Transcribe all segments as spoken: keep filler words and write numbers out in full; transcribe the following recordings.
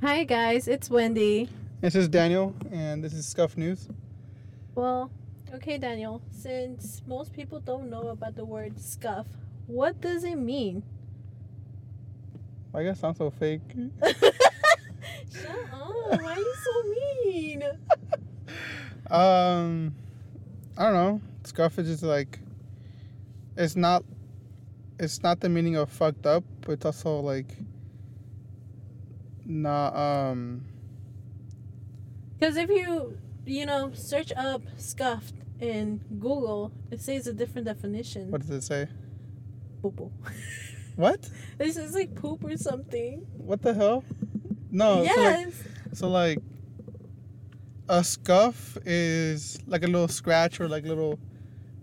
Hi guys, it's Wendy. This is Daniel, and this is Scuff News. Well, okay Daniel, since most people don't know about the word scuff, what does it mean? Why you guys sound so fake? Shut up, why are you so mean? um, I don't know. Scuff is just like, it's not, it's not the meaning of fucked up, but it's also like, Nah, um... because if you, you know, search up scuffed in Google, it says a different definition. What does it say? Poopoo. What? It says like poop or something. What the hell? No. Yes. So like, so like, a scuff is like a little scratch or like little,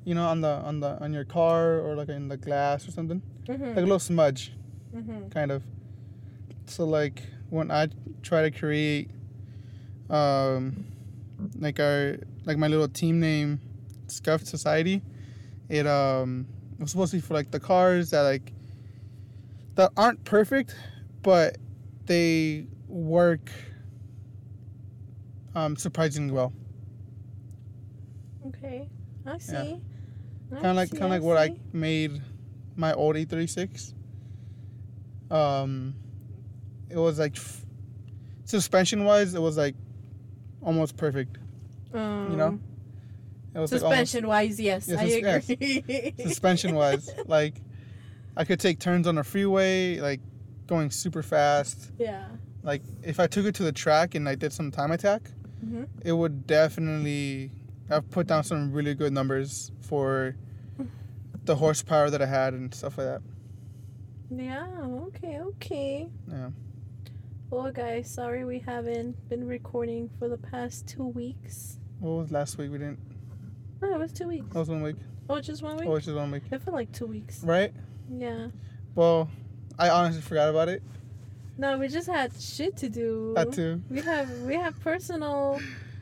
you know, on the on the on your car or like in the glass or something. Mm-hmm. Like a little smudge, mm-hmm. kind of. So like, when I try to create, um, like our like my little team name, Scuff Society, it um was supposed to be for like the cars that like that aren't perfect, but they work um surprisingly well. Okay, I see. Yeah. Kind of like kind of like what I made my old E thirty-six. Um. It was like f- suspension-wise, it was like almost perfect. Um, you know, it was suspension-wise, like yes, yeah, I sus- agree. Yes. Suspension-wise, like I could take turns on the freeway, like going super fast. Yeah. Like if I took it to the track and I did some time attack, mm-hmm. it would definitely. I've put down some really good numbers for the horsepower that I had and stuff like that. Yeah. Okay. Okay. Yeah. Well, guys, sorry we haven't been recording for the past two weeks. What was last week? We didn't... No, it was two weeks. That was one week. Oh, just one week? Oh, just one week. It felt like two weeks. Right? Yeah. Well, I honestly forgot about it. No, we just had shit to do. That too. We have, we have personal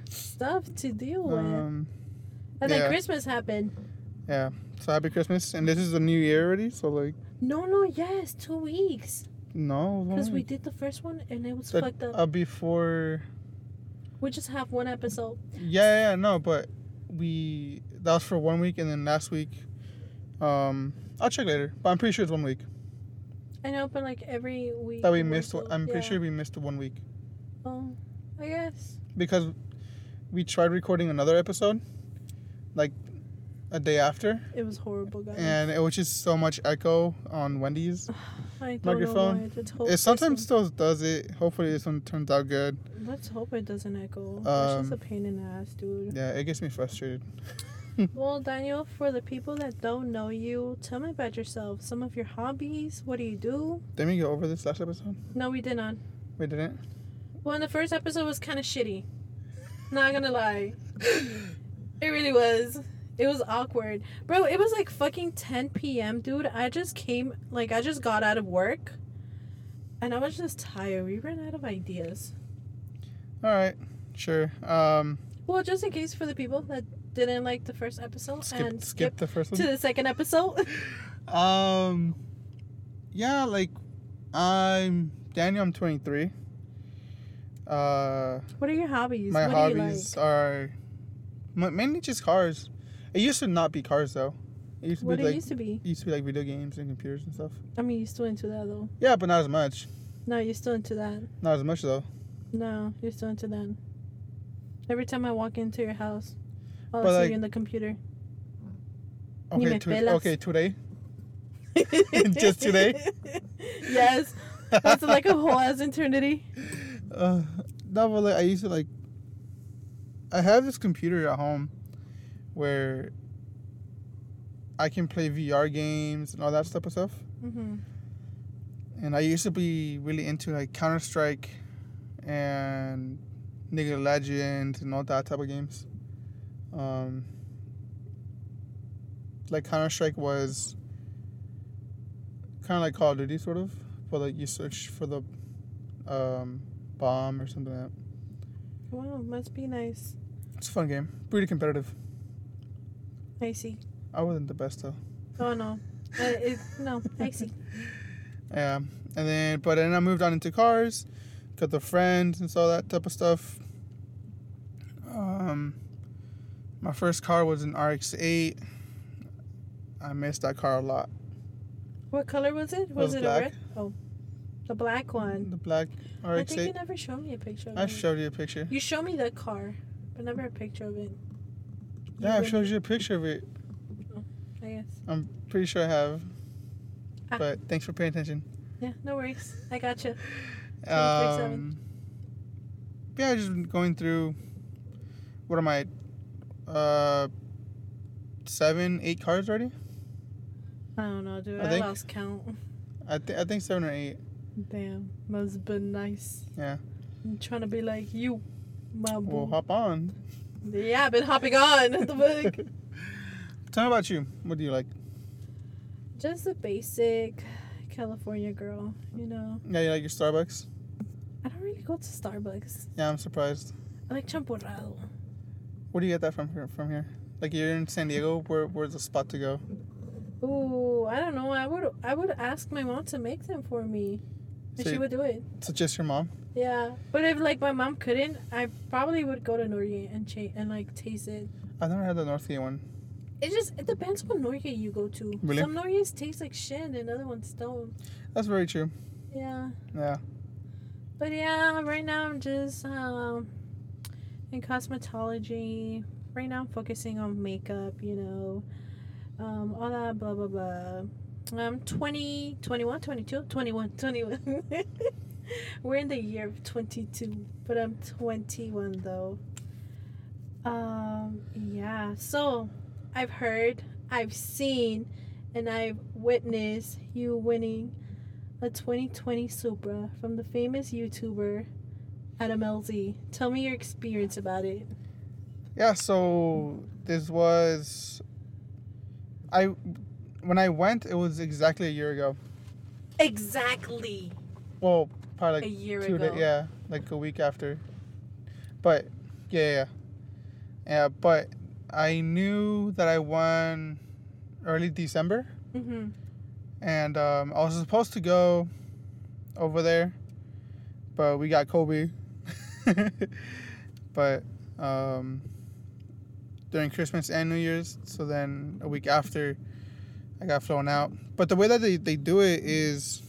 stuff to deal with. Um, and yeah. Then Christmas happened. Yeah. So, happy Christmas. And this is the new year already, so like... No, no, yes, two weeks. No, because we did the first one and it was the, fucked up. Uh, before, we just have one episode. Yeah, yeah, no, but we that was for one week, and then last week, um, I'll check later. But I'm pretty sure it's one week. I know, but like every week that we missed, week, I'm yeah. pretty sure we missed one week. Oh, I guess because we tried recording another episode, like a day after. It was horrible, guys. And it was just so much echo on Wendy's. I don't microphone. Know why. It sometimes still does it. Hopefully this one turns out good. Let's hope it doesn't echo. Um, it's just a pain in the ass, dude. Yeah, it gets me frustrated. Well, Daniel, for the people that don't know you, tell me about yourself. Some of your hobbies. What do you do? Didn't we go over this last episode? No, we did not. We didn't? Well, the first episode was kind of shitty. Not gonna lie. It really was. It was awkward. Bro, it was like fucking ten p.m., dude. I just came... Like, I just got out of work. And I was just tired. We ran out of ideas. Alright. Sure. Um, well, just in case for the people that didn't like the first episode skip, and skip, skip the first one. To the second episode. um, yeah, like, I'm... Daniel, I'm twenty-three. Uh, what are your hobbies? My what hobbies do you like? Are... Mainly just cars. It used to not be cars, though. It used to what be, it like, used to be? It used to be, like, video games and computers and stuff. I mean, you're still into that, though. Yeah, but not as much. No, you're still into that. Not as much, though. No, you're still into that. Every time I walk into your house, I'll see you in the computer. Okay, to, okay today? Just today? Yes. That's like a whole ass eternity. Uh, no, but, like, I used to, like... I have this computer at home. Where I can play V R games and all that type of stuff. Mm-hmm. And I used to be really into like Counter-Strike and League of Legends and all that type of games. Um, like Counter-Strike was kind of like Call of Duty sort of. But like you search for the um, bomb or something like that. Wow, must be nice. It's a fun game. Pretty competitive. I see. I wasn't the best though. Oh no, uh, it, no, I see. Yeah, and then but then I moved on into cars, because they're friends and so that type of stuff. Um, my first car was an R X eight. I missed that car a lot. What color was it? Was it, was it black. A red? Oh, the black one. The black R X eight. I think you never showed me a picture of it. I showed you a picture. You showed me that car, but never a picture of it. Yeah, I showed you a picture of it. Oh, I guess. I'm pretty sure I have. Ah. But thanks for paying attention. Yeah, no worries. I got you. Um, yeah, just going through, what am I, uh, seven, eight cars already? I don't know, dude. I, I think, lost count. I, th- I think seven or eight. Damn, must have been nice. Yeah. I'm trying to be like you, my boy. Well, hop on. Yeah, I've been hopping on. The book. Tell me about you. What do you like? Just a basic California girl, you know. Yeah, you like your Starbucks? I don't really go to Starbucks. Yeah, I'm surprised. I like Champurrado. Where do you get that from here? From here? Like, you're in San Diego. Where Where's the spot to go? Ooh, I don't know. I would I would ask my mom to make them for me, and so she would do it. So just your mom? Yeah, but if like my mom couldn't, I probably would go to Norgay and cha- and like taste it. I've never had the Norgay one. It just it depends what Norgay you go to. Really? Some Norgays taste like shit, and other ones don't. That's very true. Yeah. Yeah. But yeah, right now I'm just um, in cosmetology. Right now I'm focusing on makeup, you know, um, all that blah blah blah. I'm twenty, twenty-one, twenty-two, twenty-one, twenty-one. We're in the year of twenty-two, but I'm twenty-one though. Um, yeah, so I've heard, I've seen, and I've witnessed you winning a twenty twenty Supra from the famous YouTuber Adam L Z. Tell me your experience about it. Yeah, so this was, I when I went, it was exactly a year ago. Exactly. Well, probably like a year two ago. Day, yeah, like a week after. But yeah, yeah, yeah. But I knew that I won early December, mm-hmm. and um, I was supposed to go over there, but we got Kobe. But um, during Christmas and New Year's, so then a week after, I got flown out. But the way that they, they do it is,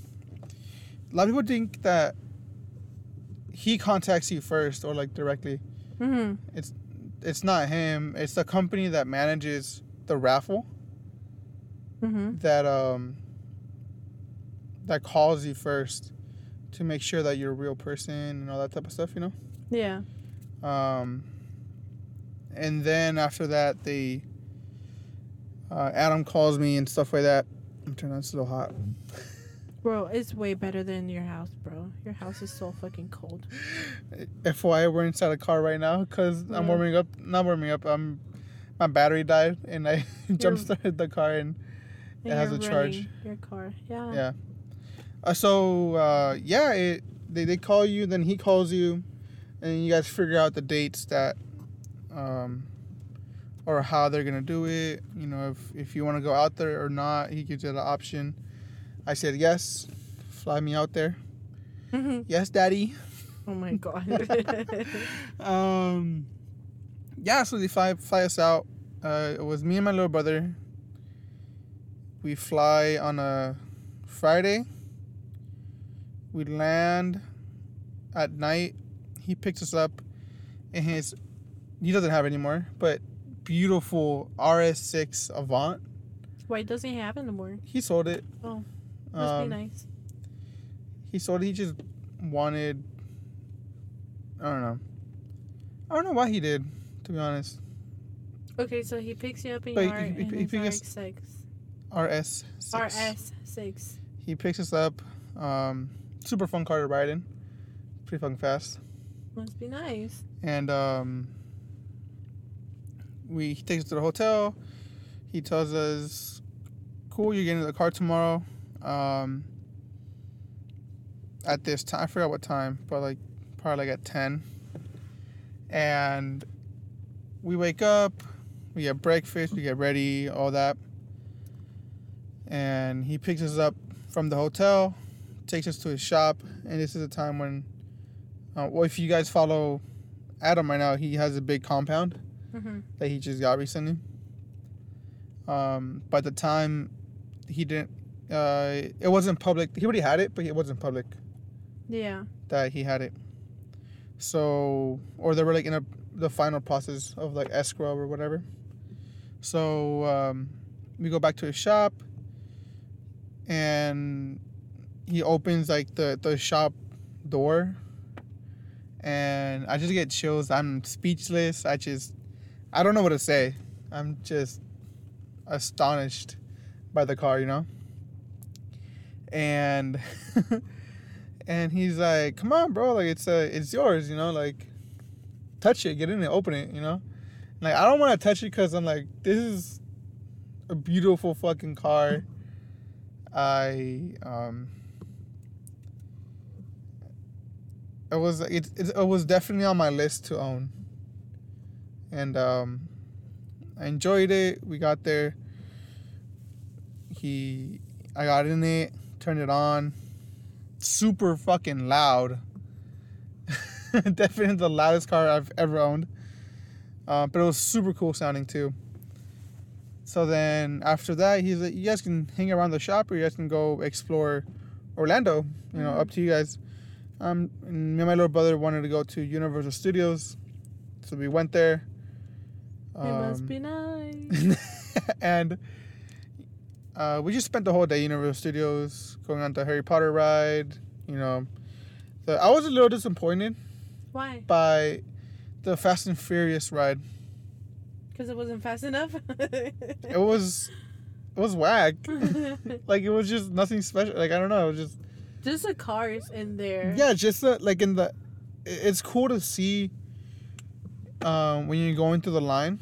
a lot of people think that he contacts you first or like directly. Mm-hmm. It's it's not him. It's the company that manages the raffle mm-hmm. that um that calls you first to make sure that you're a real person and all that type of stuff, you know? Yeah. Um. And then after that, they uh, Adam calls me and stuff like that. I'm turning on. It's a little hot. Bro, it's way better than your house, bro. Your house is so fucking cold. F Y I, we're inside a car right now because yeah. I'm warming up. Not warming up. I'm, my battery died and I jump-started the car and, and it has a charge. Your car, yeah. Yeah. Uh, so, uh, yeah, it, they, they call you, then he calls you, and you guys figure out the dates that, um, or how they're going to do it. You know, if, if you want to go out there or not, he gives you the option. I said, yes, fly me out there. Mm-hmm. Yes, daddy. Oh, my God. um, yeah, so they fly, fly us out. Uh, it was me and my little brother. We fly on a Friday. We land at night. He picks us up in his, he doesn't have it anymore, but beautiful R S six Avant. Why doesn't he have it anymore? He sold it. Oh. Must um, be nice. He sold it. He just wanted... I don't know. I don't know why he did, to be honest. Okay, so he picks you up in your R S six. R S six. R S six. He picks us up. Um, super fun car to ride in. Pretty fucking fast. Must be nice. And um, we he takes us to the hotel. He tells us, cool, you're getting the car tomorrow. Um, at this time, I forgot what time, but like probably like at ten. And we wake up, we get breakfast, we get ready, all that. And he picks us up from the hotel, takes us to his shop, and this is the time when Uh, well, if you guys follow Adam right now, he has a big compound mm-hmm. that he just got recently. Um, by the time he didn't, uh, it wasn't public. He already had it, but it wasn't public. Yeah. That he had it. So, or they were like in a, the final process of like escrow or whatever. So, um, we go back to his shop and he opens like the, the shop door. And I just get chills. I'm speechless. I just, I don't know what to say. I'm just astonished by the car, you know? And, and he's like, come on, bro. Like, it's uh, it's yours, you know? Like, touch it. Get in it. Open it, you know? And, like, I don't want to touch it because I'm like, this is a beautiful fucking car. I, um... It was it, it it was definitely on my list to own, and um, I enjoyed it. We got there. He, I got in it, turned it on, super fucking loud. Definitely the loudest car I've ever owned, uh, but it was super cool sounding too. So then after that, he's like, "You guys can hang around the shop, or you guys can go explore Orlando. You know, mm-hmm. up to you guys." Um, and me and my little brother wanted to go to Universal Studios, so we went there. Um, it must be nice. And uh, we just spent the whole day at Universal Studios, going on the Harry Potter ride. You know, the, I was a little disappointed. Why? By the Fast and Furious ride. Because it wasn't fast enough. it was, it was whack. Like it was just nothing special. Like I don't know. It was just. Just the cars in there. Yeah, just the, like in the... It's cool to see um, when you're going through the line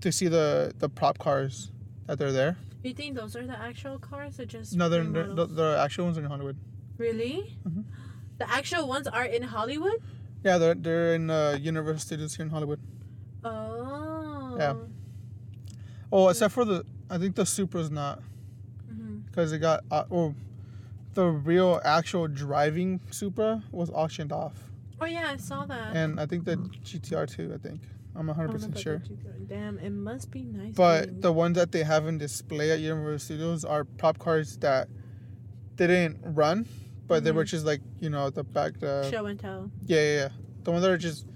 to see the, the prop cars that they're there. You think those are the actual cars or just... No, they're, they're the, the actual ones are in Hollywood. Really? Mm-hmm. The actual ones are in Hollywood? Yeah, they're, they're in uh, Universal Studios here in Hollywood. Oh. Yeah. Oh, except for the... I think the Supra's not. Because mm-hmm. it got... Uh, oh... The real actual driving Supra was auctioned off. Oh yeah, I saw that. And I think the G T R too, I think. I'm one hundred percent sure. Damn, it must be nice. But thing. The ones that they have in display at Universal Studios are prop cars that didn't run, but mm-hmm. they were just like, you know, the back the show and tell. Yeah, yeah, yeah. The ones that are just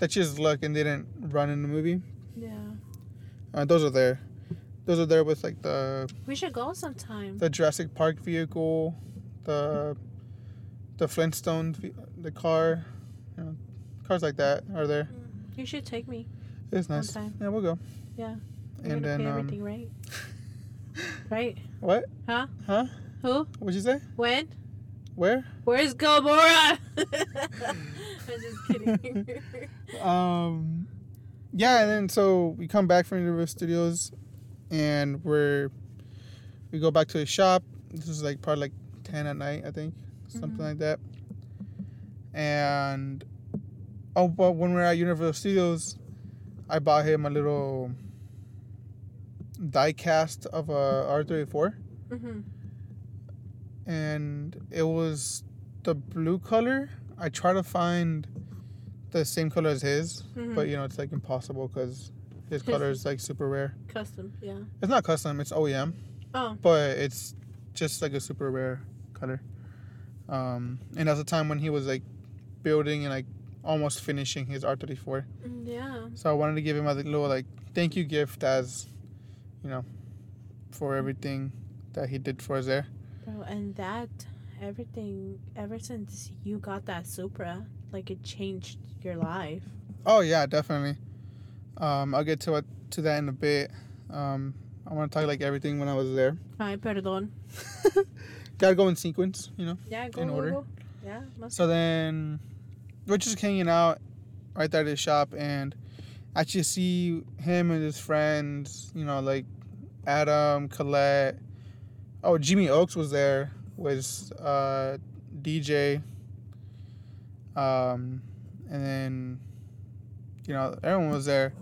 that just look and they didn't run in the movie. Yeah. Uh, those are there. Those are there with like the We should go sometime. The Jurassic Park vehicle. The the Flintstones, the car, you know, cars like that are there. You should take me. It's nice. Sometime. Yeah, we'll go. Yeah. We're and then pay um, everything right. Right. What? Huh? Huh? Who? What'd you say? When? Where? Where's Gamora? I'm just kidding. um, yeah, and then so we come back from Universal Studios, and we're we go back to the shop. This is like probably like. ten at night, I think. Something mm-hmm. like that. And... Oh, but when we were at Universal Studios, I bought him a little... die cast of a R thirty-four. Mm-hmm. And it was the blue color. I try to find the same color as his. Mm-hmm. But, you know, it's like impossible because his, his color is like super rare. Custom, yeah. It's not custom. It's O E M. Oh. But it's... just like a super rare color. Um, and that's the time when he was like building and like almost finishing his R thirty-four. Yeah. So I wanted to give him a little like thank you gift as, you know, for everything that he did for us there. Oh, and that everything ever since you got that Supra, like it changed your life. Oh yeah, definitely. Um, I'll get to it, to that in a bit. Um, I want to talk like everything when I was there. Ay, perdón. Gotta go in sequence, you know? Yeah, go in order. Go, go. Yeah, must so be. Then we're just hanging out right there at his shop, and I just see him and his friends, you know, like Adam, Colette. Oh, Jimmy Oaks was there, was uh, D J. Um, and then, you know, everyone was there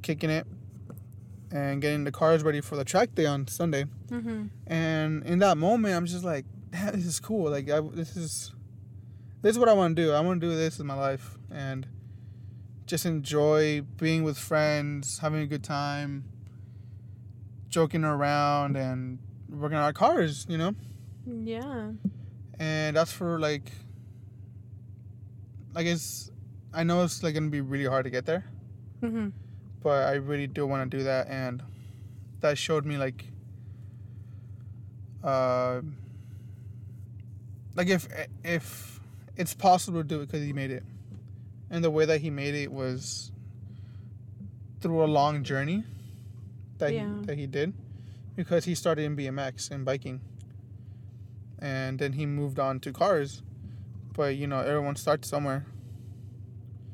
kicking it. And getting the cars ready for the track day on Sunday. Mm-hmm. And in that moment, I'm just like, damn, this is cool. Like, I, this is... this is what I want to do. I want to do this in my life and just enjoy being with friends, having a good time, joking around and working on our cars, you know? Yeah. And that's for, like, I guess, I know it's, like, going to be really hard to get there. Mm-hmm. But I really do want to do that, and that showed me, like, uh, like, if if it's possible to do it because he made it. And the way that he made it was through a long journey that, yeah. he, that he did, because he started in B M X and biking. And then he moved on to cars. But, you know, everyone starts somewhere.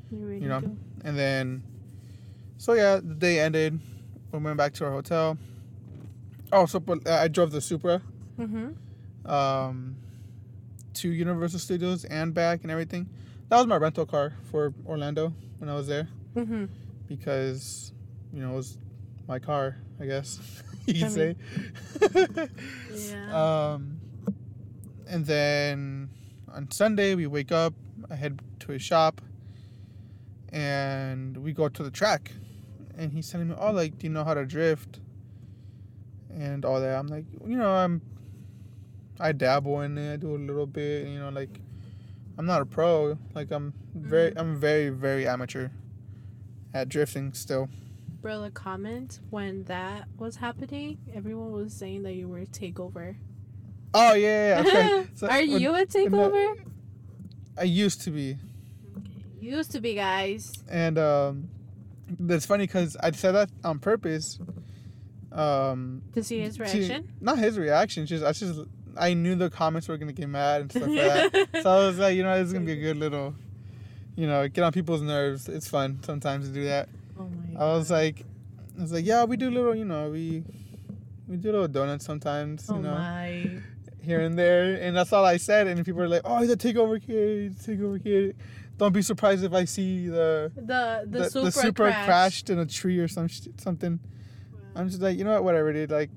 You, really you know? Do. And then, so, yeah, the day ended. We went back to our hotel. Oh, so I drove the Supra. Mm-hmm. Um, to Universal Studios and back and everything. That was my rental car for Orlando when I was there. Mm-hmm. Because, you know, it was my car, I guess you could say. Yeah. Um, and then on Sunday, we wake up. I head to his shop. And we go to the track. And he's telling me, oh, like, do you know how to drift? And all that. I'm like, you know, I'm... I dabble in it. I do a little bit. You know, like, I'm not a pro. Like, I'm very, mm-hmm. I'm very, very amateur at drifting still. Bro, the comments when that was happening, everyone was saying that you were a takeover. Oh, yeah, yeah, okay. So, are you a takeover? I used to be. Okay. Used to be, guys. And um, that's funny because I said that on purpose. Um, to see his reaction? To, not his reaction. Just I just I knew the comments were gonna get mad and stuff like that. So I was like, you know, this is gonna be a good little, you know, get on people's nerves. It's fun sometimes to do that. Oh my God. I was like, I was like, yeah, we do little, you know, we we do little donuts sometimes, you oh know, my. Here and there, and that's all I said. And people were like, oh, he's a takeover kid, takeover kid. Don't be surprised if I see the the the, the, Supra, the Supra crash. crashed in a tree or some sh- something. Wow. I'm just like, you know what, whatever, dude. Like.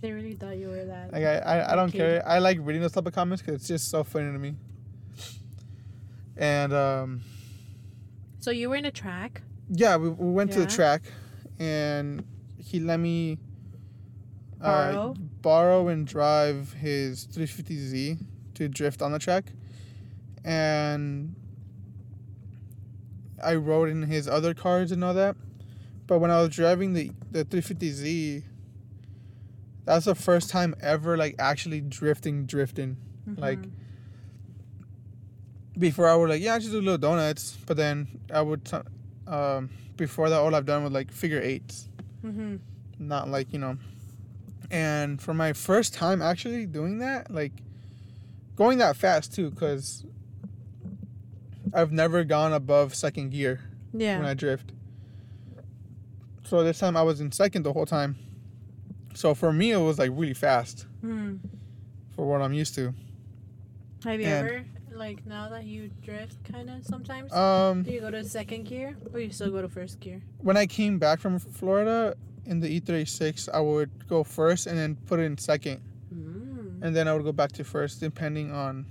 They really thought you were that. Like I, I, I don't kid. care. I like reading those type of comments because it's just so funny to me. And um. So you were in a track. Yeah, we, we went yeah. to the track, and he let me uh, borrow, borrow and drive his three fifty Z to drift on the track, and I rode in his other cars and all that. But when I was driving the the three fifty Z. That's the first time ever, like, actually drifting, drifting. Mm-hmm. Like, before I would, like, yeah, I just do little donuts. But then I would, um, before that, all I've done was, like, figure eights. Mm-hmm. Not, like, you know. And for my first time actually doing that, like, going that fast, too, because I've never gone above second gear yeah. when I drift. So this time I was in second the whole time. So for me, it was, like, really fast mm. for what I'm used to. Have you and, ever, like, now that you drift kind of sometimes, um, do you go to second gear or you still go to first gear? When I came back from Florida in the E thirty-six, I would go first and then put it in second. Mm. And then I would go back to first depending on,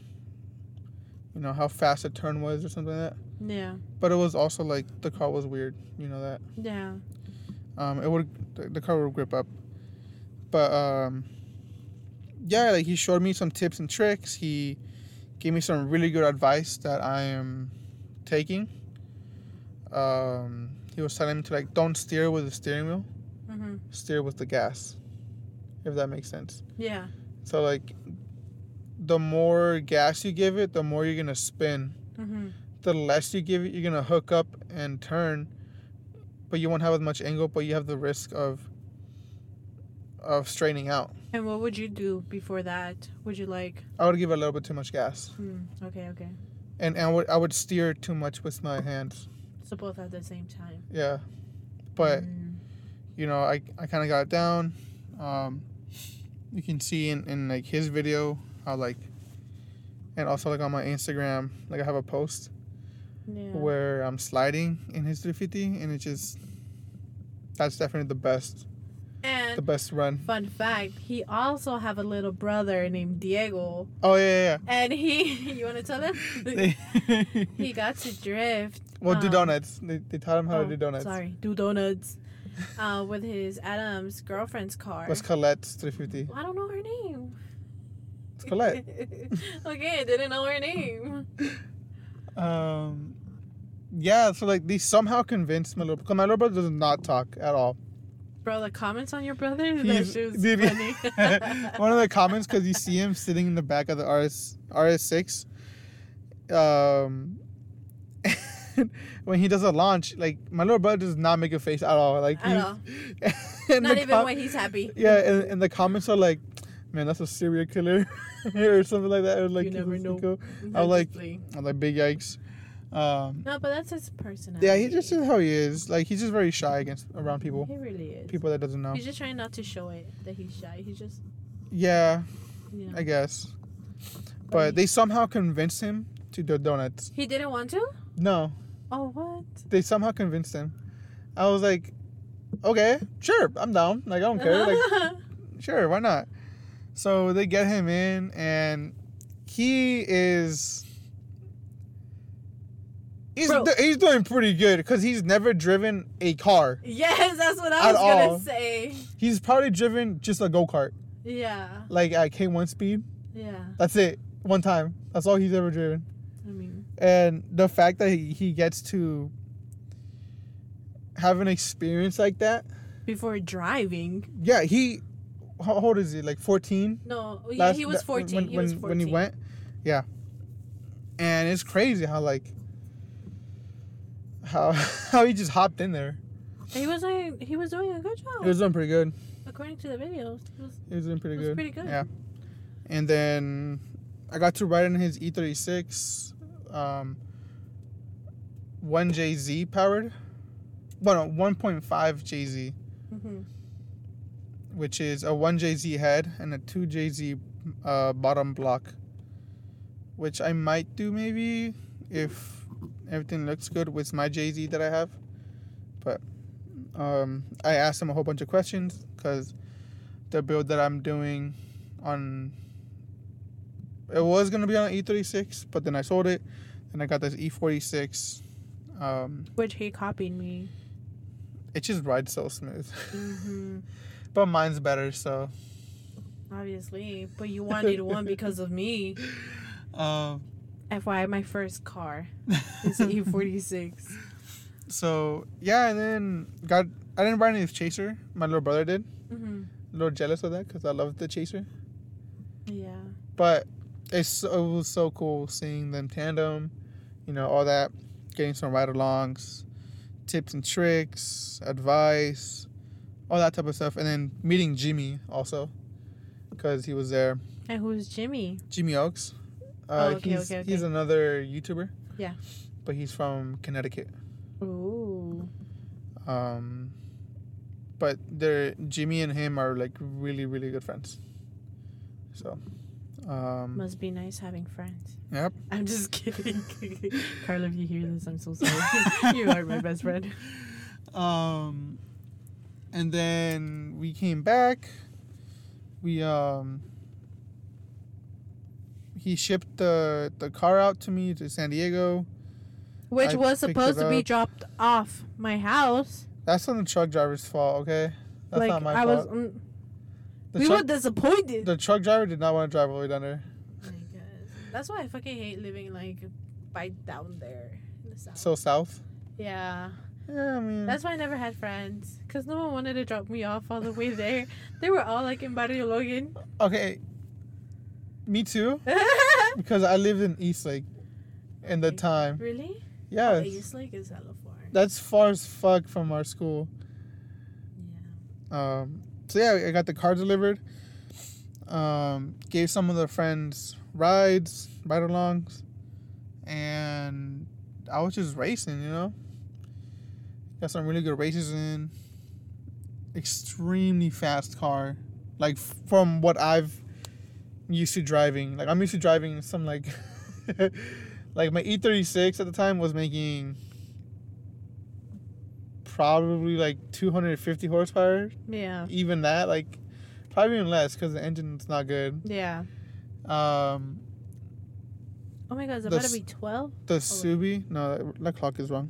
you know, how fast a turn was or something like that. Yeah. But it was also, like, the car was weird. You know that? Yeah. Um, it would the, the car would grip up. But, um, yeah, like, he showed me some tips and tricks. He gave me some really good advice that I am taking. Um, he was telling me to, like, don't steer with the steering wheel. Mm-hmm. Steer with the gas, if that makes sense. Yeah. So, like, the more gas you give it, the more you're going to spin. Mm-hmm. The less you give it, you're going to hook up and turn. But you won't have as much angle, but you have the risk of... of straining out. And what would you do before that? Would you like... I would give a little bit too much gas. Mm, okay, okay. And, and I, would, I would steer too much with my hands. So both at the same time. Yeah. But, mm. you know, I, I kind of got it down. Um, you can see in, in, like, his video how, like... And also, like, on my Instagram, like, I have a post yeah. where I'm sliding in his three fifty, and it just... That's definitely the best... And the best run. Fun fact, he also have a little brother named Diego. Oh, yeah, yeah, yeah. And he, you want to tell them? He got to drift. Well, um, do donuts. They, they taught him how oh, to do donuts. Sorry, do donuts. Uh, with his Adam's girlfriend's car. What's Colette's three fifty? I don't know her name. It's Colette. Okay, I didn't know her name. Um, yeah, so like they somehow convinced my little brother. My little brother does not talk at all. Bro, the comments on your brother? He's, that dude, funny. One of the comments, because you see him sitting in the back of the R S six. Um, when he does a launch, like, my little brother does not make a face at all. Like, at all. Not even com- when he's happy. Yeah, and, and the comments are like, man, that's a serial killer or something like that. Or like, you never know. Cool. I'm like, I'm like, big yikes. Um, no, but that's his personality. Yeah, he just is how he is. Like, he's just very shy against around people. He really is. People that doesn't know. He's just trying not to show it that he's shy. He just. Yeah, you know. I guess. But, but he, they somehow convinced him to do donuts. He didn't want to? No. Oh, what? They somehow convinced him. I was like, okay, sure, I'm down. Like, I don't care. Like, sure, why not? So they get him in, and he is... He's do, he's doing pretty good because he's never driven a car. Yes, that's what I was gonna all. say. He's probably driven just a go-kart. Yeah. Like at K one Speed. Yeah. That's it. One time. That's all he's ever driven. I mean. And the fact that he, he gets to have an experience like that before driving. Yeah, he. How old is he? Like fourteen? No, yeah, Last, he was fourteen. When, he when, was fourteen when he went. Yeah. And it's crazy how like. How how he just hopped in there. He was doing he was doing a good job. He was doing pretty good. According to the videos, he was, he was doing pretty good. He was pretty good. Yeah. And then I got to ride in his E thirty-six, um, one J Z powered. Well, no, one point five J Z, mm-hmm. which is a one J Z head and a two J Z uh, bottom block, which I might do maybe if. Everything looks good with my J Z that I have. But um, I asked him a whole bunch of questions because the build that I'm doing on... It was going to be on E thirty-six, but then I sold it. And I got this E forty-six. Um, Which he copied me. It just rides so smooth. Mm-hmm. But mine's better, so... Obviously. But you wanted one because of me. Um... F Y I, my first car is an E forty-six. So, yeah, and then got, I didn't buy any Chaser. My little brother did. Mm-hmm. A little jealous of that because I loved the Chaser. Yeah. But it's, it was so cool seeing them tandem, you know, all that, getting some ride-alongs, tips and tricks, advice, all that type of stuff. And then meeting Jimmy also because he was there. And who's Jimmy? Jimmy Oaks. Uh, oh, okay, he's, okay, okay. He's another YouTuber. Yeah. But he's from Connecticut. Ooh. Um, but they're Jimmy and him are like really, really good friends. So. Um, Must be nice having friends. Yep. I'm just kidding. Carla, if you hear this, I'm so sorry. You are my best friend. Um, and then we came back. We um. He shipped the, the car out to me to San Diego. Which I was supposed to be dropped off my house. That's on the truck driver's fault, okay? That's like, not my I fault. Was, mm, we truck, were disappointed. The truck driver did not want to drive all the way down there. Oh my God. That's why I fucking hate living, like, by down there in the south. So south? Yeah. Yeah, I mean... That's why I never had friends. Because no one wanted to drop me off all the way there. They were all, like, in Barrio Logan. Okay. Me too, because I lived in Eastlake in the time. Really? Yeah. Oh, Eastlake is hella far. That's far as fuck from our school. Yeah. Um. So yeah, I got the car delivered. Um. Gave some of the friends rides, ride-alongs, and I was just racing. You know. Got some really good races in. Extremely fast car, like from what I've. Used to driving like I'm used to driving some like like my E thirty-six at the time was making probably like two hundred fifty horsepower. Yeah. Even that, like, probably even less because the engine's not good. Yeah. Um. Oh my God, is it about to be twelve? The oh, Subi? No, that, that clock is wrong.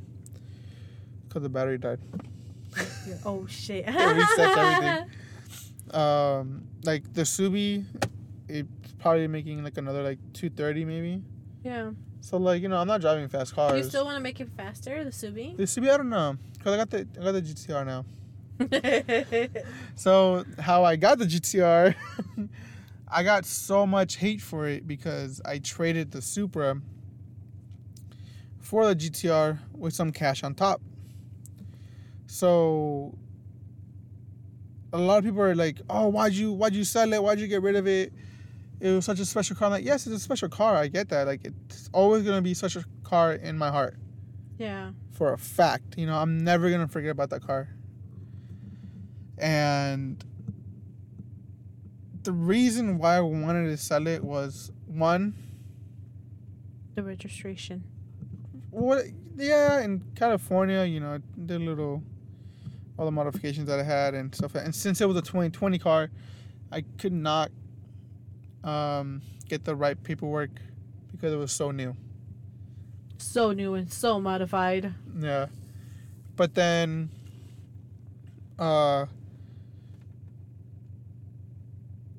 Because the battery died. Oh shit. It resets everything. Um, like the Subi, it's probably making like another like two thirty maybe. Yeah. So like, you know, I'm not driving fast cars. Do you still want to make it faster, the Subi? The Subi, I don't know, cause I got the I got the G T R now. So how I got the G T R, I got so much hate for it because I traded the Supra for the G T R with some cash on top. So a lot of people are like, "Oh, why'd you why'd you sell it? Why'd you get rid of it? It was such a special car." I'm like, yes, it's a special car. I get that. Like, it's always gonna be such a car in my heart. Yeah. For a fact, you know, I'm never gonna forget about that car. And the reason why I wanted to sell it was one. The registration. What? Yeah, in California, you know, did a little, all the modifications that I had and stuff. And since it was a twenty twenty car, I could not um, get the right paperwork because it was so new. So new and so modified. Yeah. But then, uh,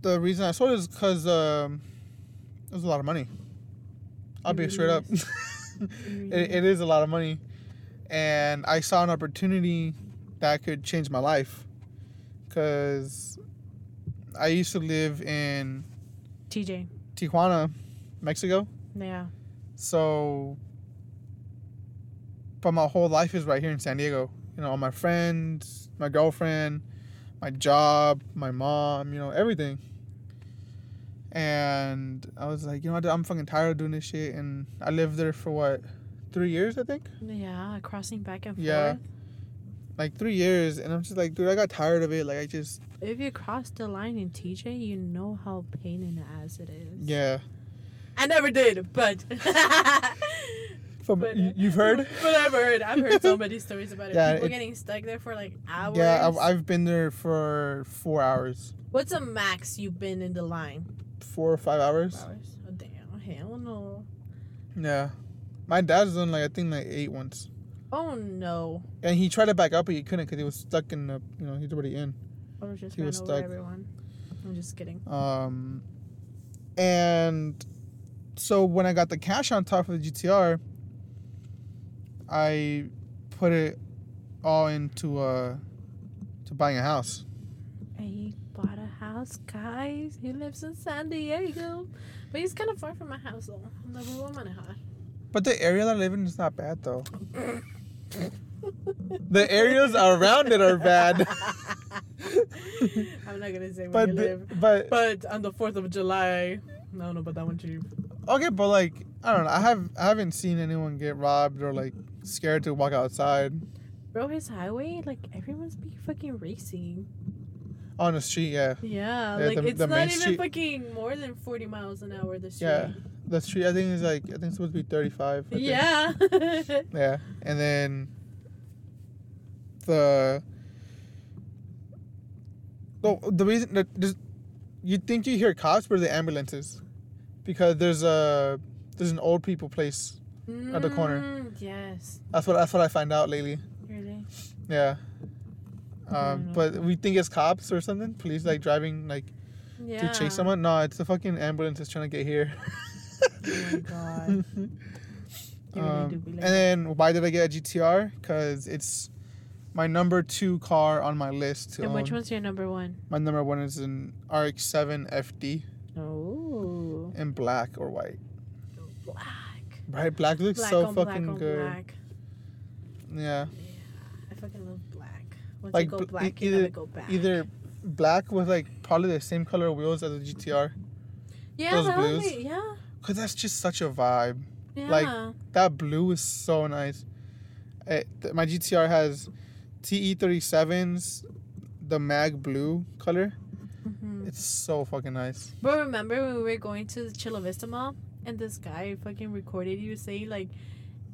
the reason I sold it is because um, it was a lot of money. I'll be straight up. It, it is a lot of money, and I saw an opportunity that could change my life, because I used to live in T J Tijuana, Mexico. Yeah. So, but my whole life is right here in San Diego. You know, all my friends, my girlfriend, my job, my mom, you know, everything. And I was like, you know what, I'm fucking tired of doing this shit. And I lived there for, what, three years, I think? Yeah, crossing back and yeah. forth. Yeah. Like, three years. And I'm just like, dude, I got tired of it. Like, I just... If you cross the line in T J, you know how pain in the ass it is. Yeah. I never did, but... From, but you've heard? But I've heard. I've heard so many stories about it. Yeah, People it, getting stuck there for, like, hours. Yeah, I've, I've been there for four hours. What's the max you've been in the line? Four or five hours. Five hours. Oh, damn. Hell no. Yeah. My dad's done, like, I think, like, eight once. Oh, no. And he tried to back up, but he couldn't because he was stuck in the, you know, he's already in. I was just he was stuck. Everyone. I'm just kidding. Um, and so when I got the cash on top of the G T R, I put it all into, uh, to buying a house. Hey. Bought a house, guys. He lives in San Diego, but he's kind of far from my house, though. But the area that I live in is not bad, though. The areas around it are bad. I'm not gonna say where but, you live, but but on the Fourth of July, I don't know about that one too. Okay, but like I don't know. I have I haven't seen anyone get robbed or like scared to walk outside. Bro, his highway, like everyone's be fucking racing. On the street, yeah. Yeah, yeah like the, it's the not even street. Fucking more than forty miles an hour. The street. Yeah, the street. I think is like I think it's supposed to be thirty-five. I yeah. Yeah, and then the oh the reason that you think you hear cops but the ambulances, because there's a there's an old people place mm, at the corner. Yes. That's what that's what I find out lately. Really. Yeah. Um, but we think it's cops or something, police like driving like yeah. to chase someone. No, it's the fucking ambulance that's trying to get here. Oh my god! um, really like and then why did I get a G T R? Because it's my number two car on my list. And own. Which one's your number one? My number one is an R X seven F D. Oh. In black or white. Black. Right, black looks black so fucking black good. Black. Yeah. Yeah, I fucking love. Once like, you go black, either, you gotta go back. Either black with, like, probably the same color wheels as the G T R. Yeah, those blues. Be, yeah. Because that's just such a vibe. Yeah. Like, that blue is so nice. It, th- my G T R has T E thirty-sevens, the mag blue color. Mm-hmm. It's so fucking nice. But remember when we were going to the Chula Vista Mall, and this guy fucking recorded you saying, like,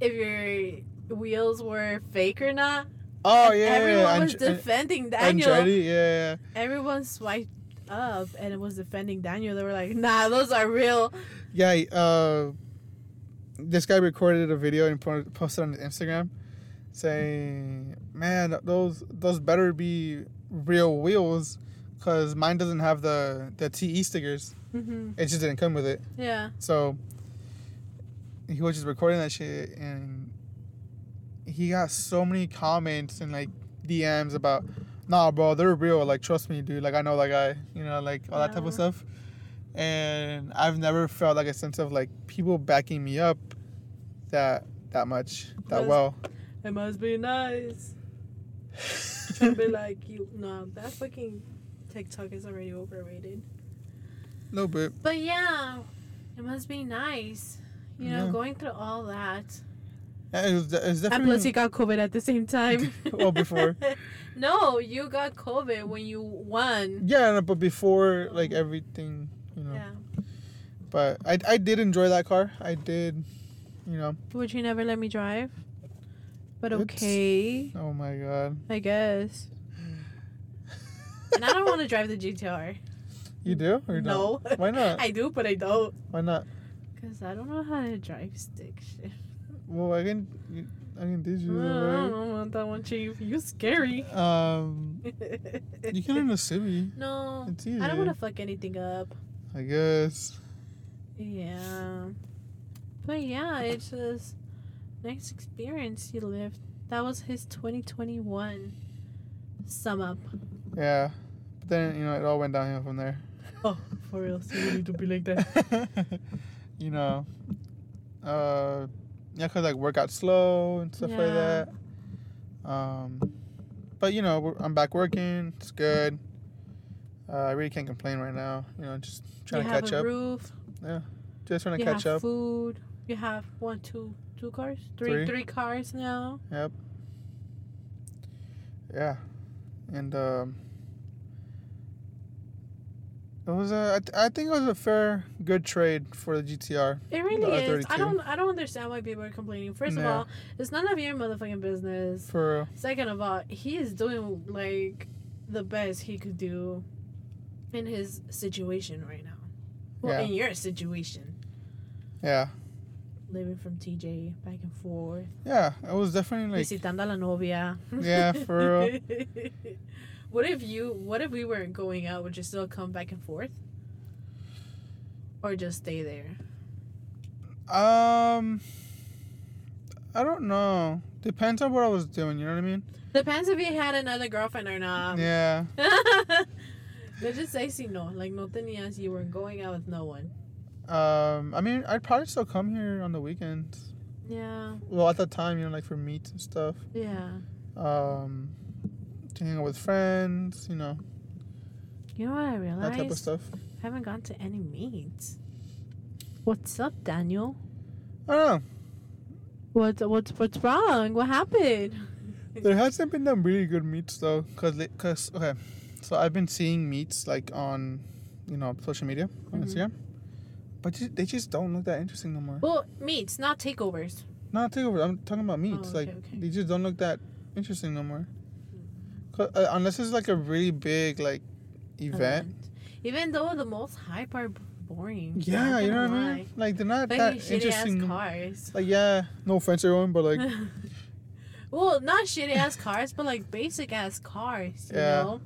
if your wheels were fake or not? Oh yeah, everyone yeah, yeah. was and, defending and, Daniel. And Jody, yeah, yeah. Everyone swiped up and it was defending Daniel. They were like, "Nah, those are real." Yeah, uh, this guy recorded a video and posted on Instagram, saying, "Man, those those better be real wheels, cause mine doesn't have the the T E stickers. Mm-hmm. It just didn't come with it." Yeah. So he was just recording that shit and. He got so many comments and, like, D Ms about, nah, bro, they're real. Like, trust me, dude. Like, I know that guy. You know, like, all yeah. that type of stuff. And I've never felt, like, a sense of, like, people backing me up that that much, that it must, well. It must be nice. Trying to be like, you, no, that fucking TikTok is already overrated. A little bit. But, yeah, it must be nice. You know, yeah. going through all that. It was, it was and plus you got COVID at the same time. Well, before. No, you got COVID when you won. Yeah, no, but before, like, everything, you know. Yeah. But I, I did enjoy that car. I did, you know. Would you never let me drive? But okay. It's, oh, my God. I guess. And I don't want to drive the G T R. You do? Or no. Don't? Why not? I do, but I don't. Why not? Because I don't know how to drive stick shit. Well, I can, I can teach you. I don't want that one, Chief. You're scary. Um, you can learn the city. No, it's easy. I don't want to fuck anything up. I guess. Yeah, but yeah, it's just nice experience he lived. That was his twenty twenty-one sum up. Yeah, but then you know it all went downhill from there. Oh, for real, so you need to be like that. You know, uh. Yeah, because, like, work out slow and stuff yeah. like that. Um, but, you know, I'm back working. It's good. Uh, I really can't complain right now. You know, just trying you to catch up. You have a roof. Yeah. Just trying to catch up. You have food. You have one, two, two cars? Three, three. Three cars now. Yep. Yeah. And, um... It was a, I, th- I think it was a fair, good trade for the G T R. It really is. I don't I don't understand why people are complaining. First no. of all, it's none of your motherfucking business. For real. Second of all, he is doing, like, the best he could do in his situation right now. Well, yeah. in your situation. Yeah. Living from T J, back and forth. Yeah, it was definitely, like... Visitando a la novia. Yeah, for real. What if you, what if we weren't going out? Would you still come back and forth? Or just stay there? Um, I don't know. Depends on what I was doing, you know what I mean? Depends if you had another girlfriend or not. Yeah. Let's just say si no. Like, no tenías, you were going out with no one. Um, I mean, I'd probably still come here on the weekends. Yeah. Well, at the time, you know, like for meets and stuff. Yeah. Um... Hang out with friends, you know. You know what I realized? That type of stuff. I haven't gone to any meets. What's up, Daniel? I don't know. What's, what's, what's wrong? What happened? There hasn't been them really good meets, though. Because, cause, okay, so I've been seeing meets, like, on, you know, social media, on mm-hmm. Instagram. But they just don't look that interesting no more. Well, meets, not takeovers. Not takeovers. I'm talking about meets. Oh, okay, like, okay. They just don't look that interesting no more. Uh, unless it's like a really big like event. event. Even though the most hype are boring. Yeah, you know what I mean? Like they're not that interesting. Shitty ass cars. Like yeah, no offense everyone, but like well, not shitty ass cars, but like basic ass cars, you yeah. know?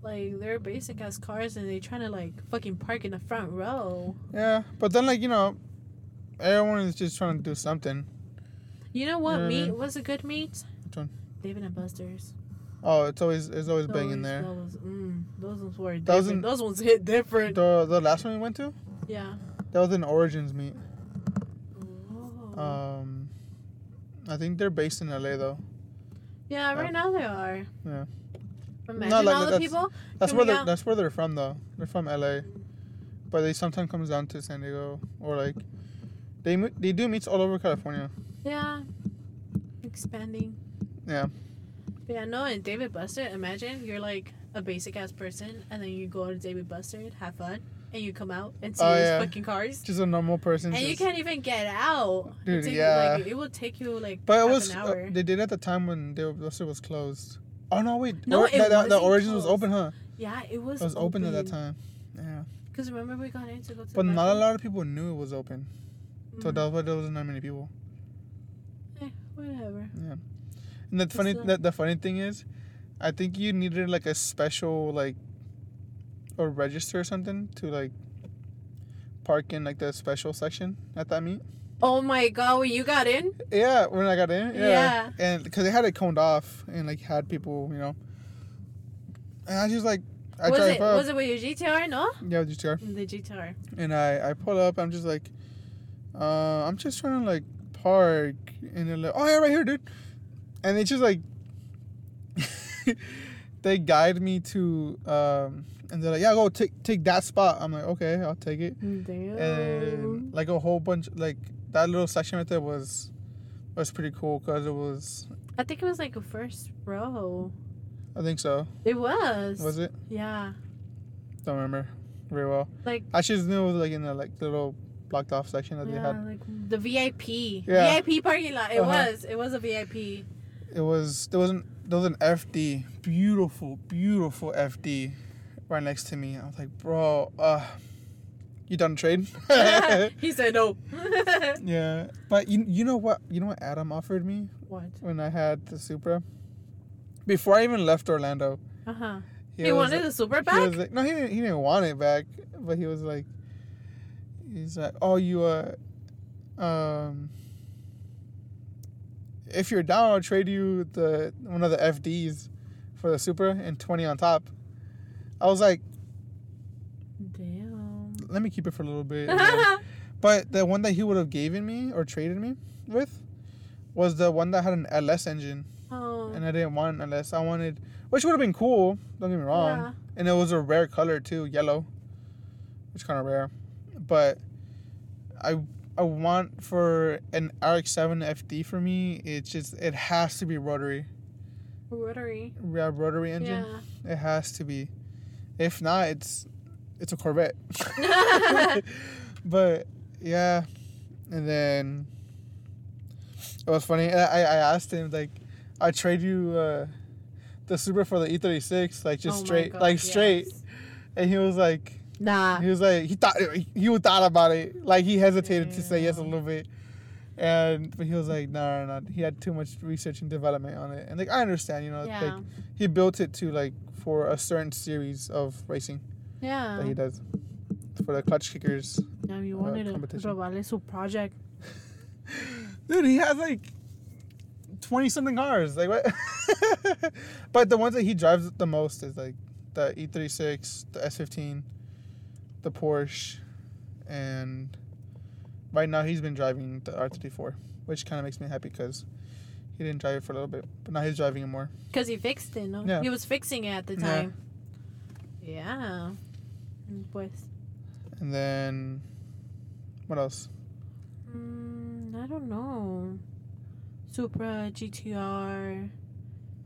Like they're basic ass cars and they trying to like fucking park in the front row. Yeah, but then like, you know, everyone is just trying to do something. You know what yeah. meat was a good meat? Which one? David and Buster's. Oh, it's always it's always those, banging there. Those, mm, those ones were different. An, those ones hit different. The the last one we went to? Yeah. That was an Origins meet. Oh. Um, I think they're based in L A though. Yeah, right um, now they are. Yeah. Imagine Not like, all the that's, people. That's where they're, that's where they're from though. They're from L A, but they sometimes comes down to San Diego or like, they they do meets all over California. Yeah. Expanding. Yeah. Yeah, no, and David Buster, imagine you're like a basic ass person and then you go to David Buster, have fun. and you come out and see oh, these yeah. fucking cars. Just a normal person. And just... you can't even get out. Dude, it yeah. You, like, it will take you like but half it was, an hour. Uh, they did at the time when they were, it was closed. Oh, no, wait. No, or, it that, that, the Origins closed. Was open, huh? Yeah, it was It was open, open at that time. Yeah. Because remember we got in to go to But the not a lot of people knew it was open. Mm-hmm. So that's why there wasn't that many people. Eh, whatever. Yeah. And the it's funny, the... The, the funny thing is, I think you needed like a special like, or register or something to like, park in like the special section at that meet. Oh my god! When you got in? Yeah, when I got in. Yeah. yeah. And because they had it coned off and like had people, you know. And I was just like, I was tried it, to was it with your G T R? No. Yeah, with G T R. The G T R. And I I pull up. I'm just like, uh, I'm just trying to like park, and they're like, oh yeah, right here, dude. And it's just like. They guide me to um and they're like, yeah, go take take that spot. I'm like, okay, I'll take it. Damn. And like a whole bunch, like that little section right there was was pretty cool because it was, I think it was like a first row. I think so. It was was it? Yeah, don't remember very well. Like I just knew it was like in the like little blocked off section that yeah, they had like the V I P yeah. V I P parking lot. It uh-huh. was it was a V I P. It was there wasn't There was an F D, beautiful, beautiful F D, right next to me. I was like, bro, uh, you done trade? He said no. Yeah, but you you know what you know what Adam offered me? What? When I had the Supra, before I even left Orlando. Uh huh. He, he wanted like, the Supra back. He was like, no, he didn't. He didn't want it back. But he was like, he's like, oh, you uh, um. if you're down, I'll trade you the one of the F Ds for the Supra and twenty on top. I was like, damn. Let me keep it for a little bit. But the one that he would have given me or traded me with was the one that had an L S engine. Oh. And I didn't want an L S. I wanted, which would have been cool. Don't get me wrong. Yeah. And it was a rare color too, yellow, which is kind of rare. But I. I want for an R X seven F D for me, it's just, it has to be rotary. Rotary? Yeah, rotary engine. Yeah. It has to be. If not, it's it's a Corvette. But, yeah. And then, it was funny. I, I asked him, like, I trade you uh, the Supra for the E thirty-six, like, just oh straight. God, like, yes. straight. And he was like, nah. He was like, he thought he thought about it. Like, he hesitated yeah. to say yes a little bit. And but he was like, no, no, no. He had too much research and development on it. And, like, I understand, you know. Yeah. Like, he built it to, like, for a certain series of racing. Yeah. That he does. For the clutch kickers. Now you uh, wanted to provide su project. Dude, he has, like, twenty-something cars. Like, what? But the ones that he drives the most is, like, the E thirty-six, the S fifteen. The Porsche, and right now he's been driving the R thirty-four, which kind of makes me happy because he didn't drive it for a little bit, but now he's driving it more. Because he fixed it, no? Yeah. He was fixing it at the time. Yeah. yeah. Pues. And then, what else? Mm, I don't know. Supra, G T R.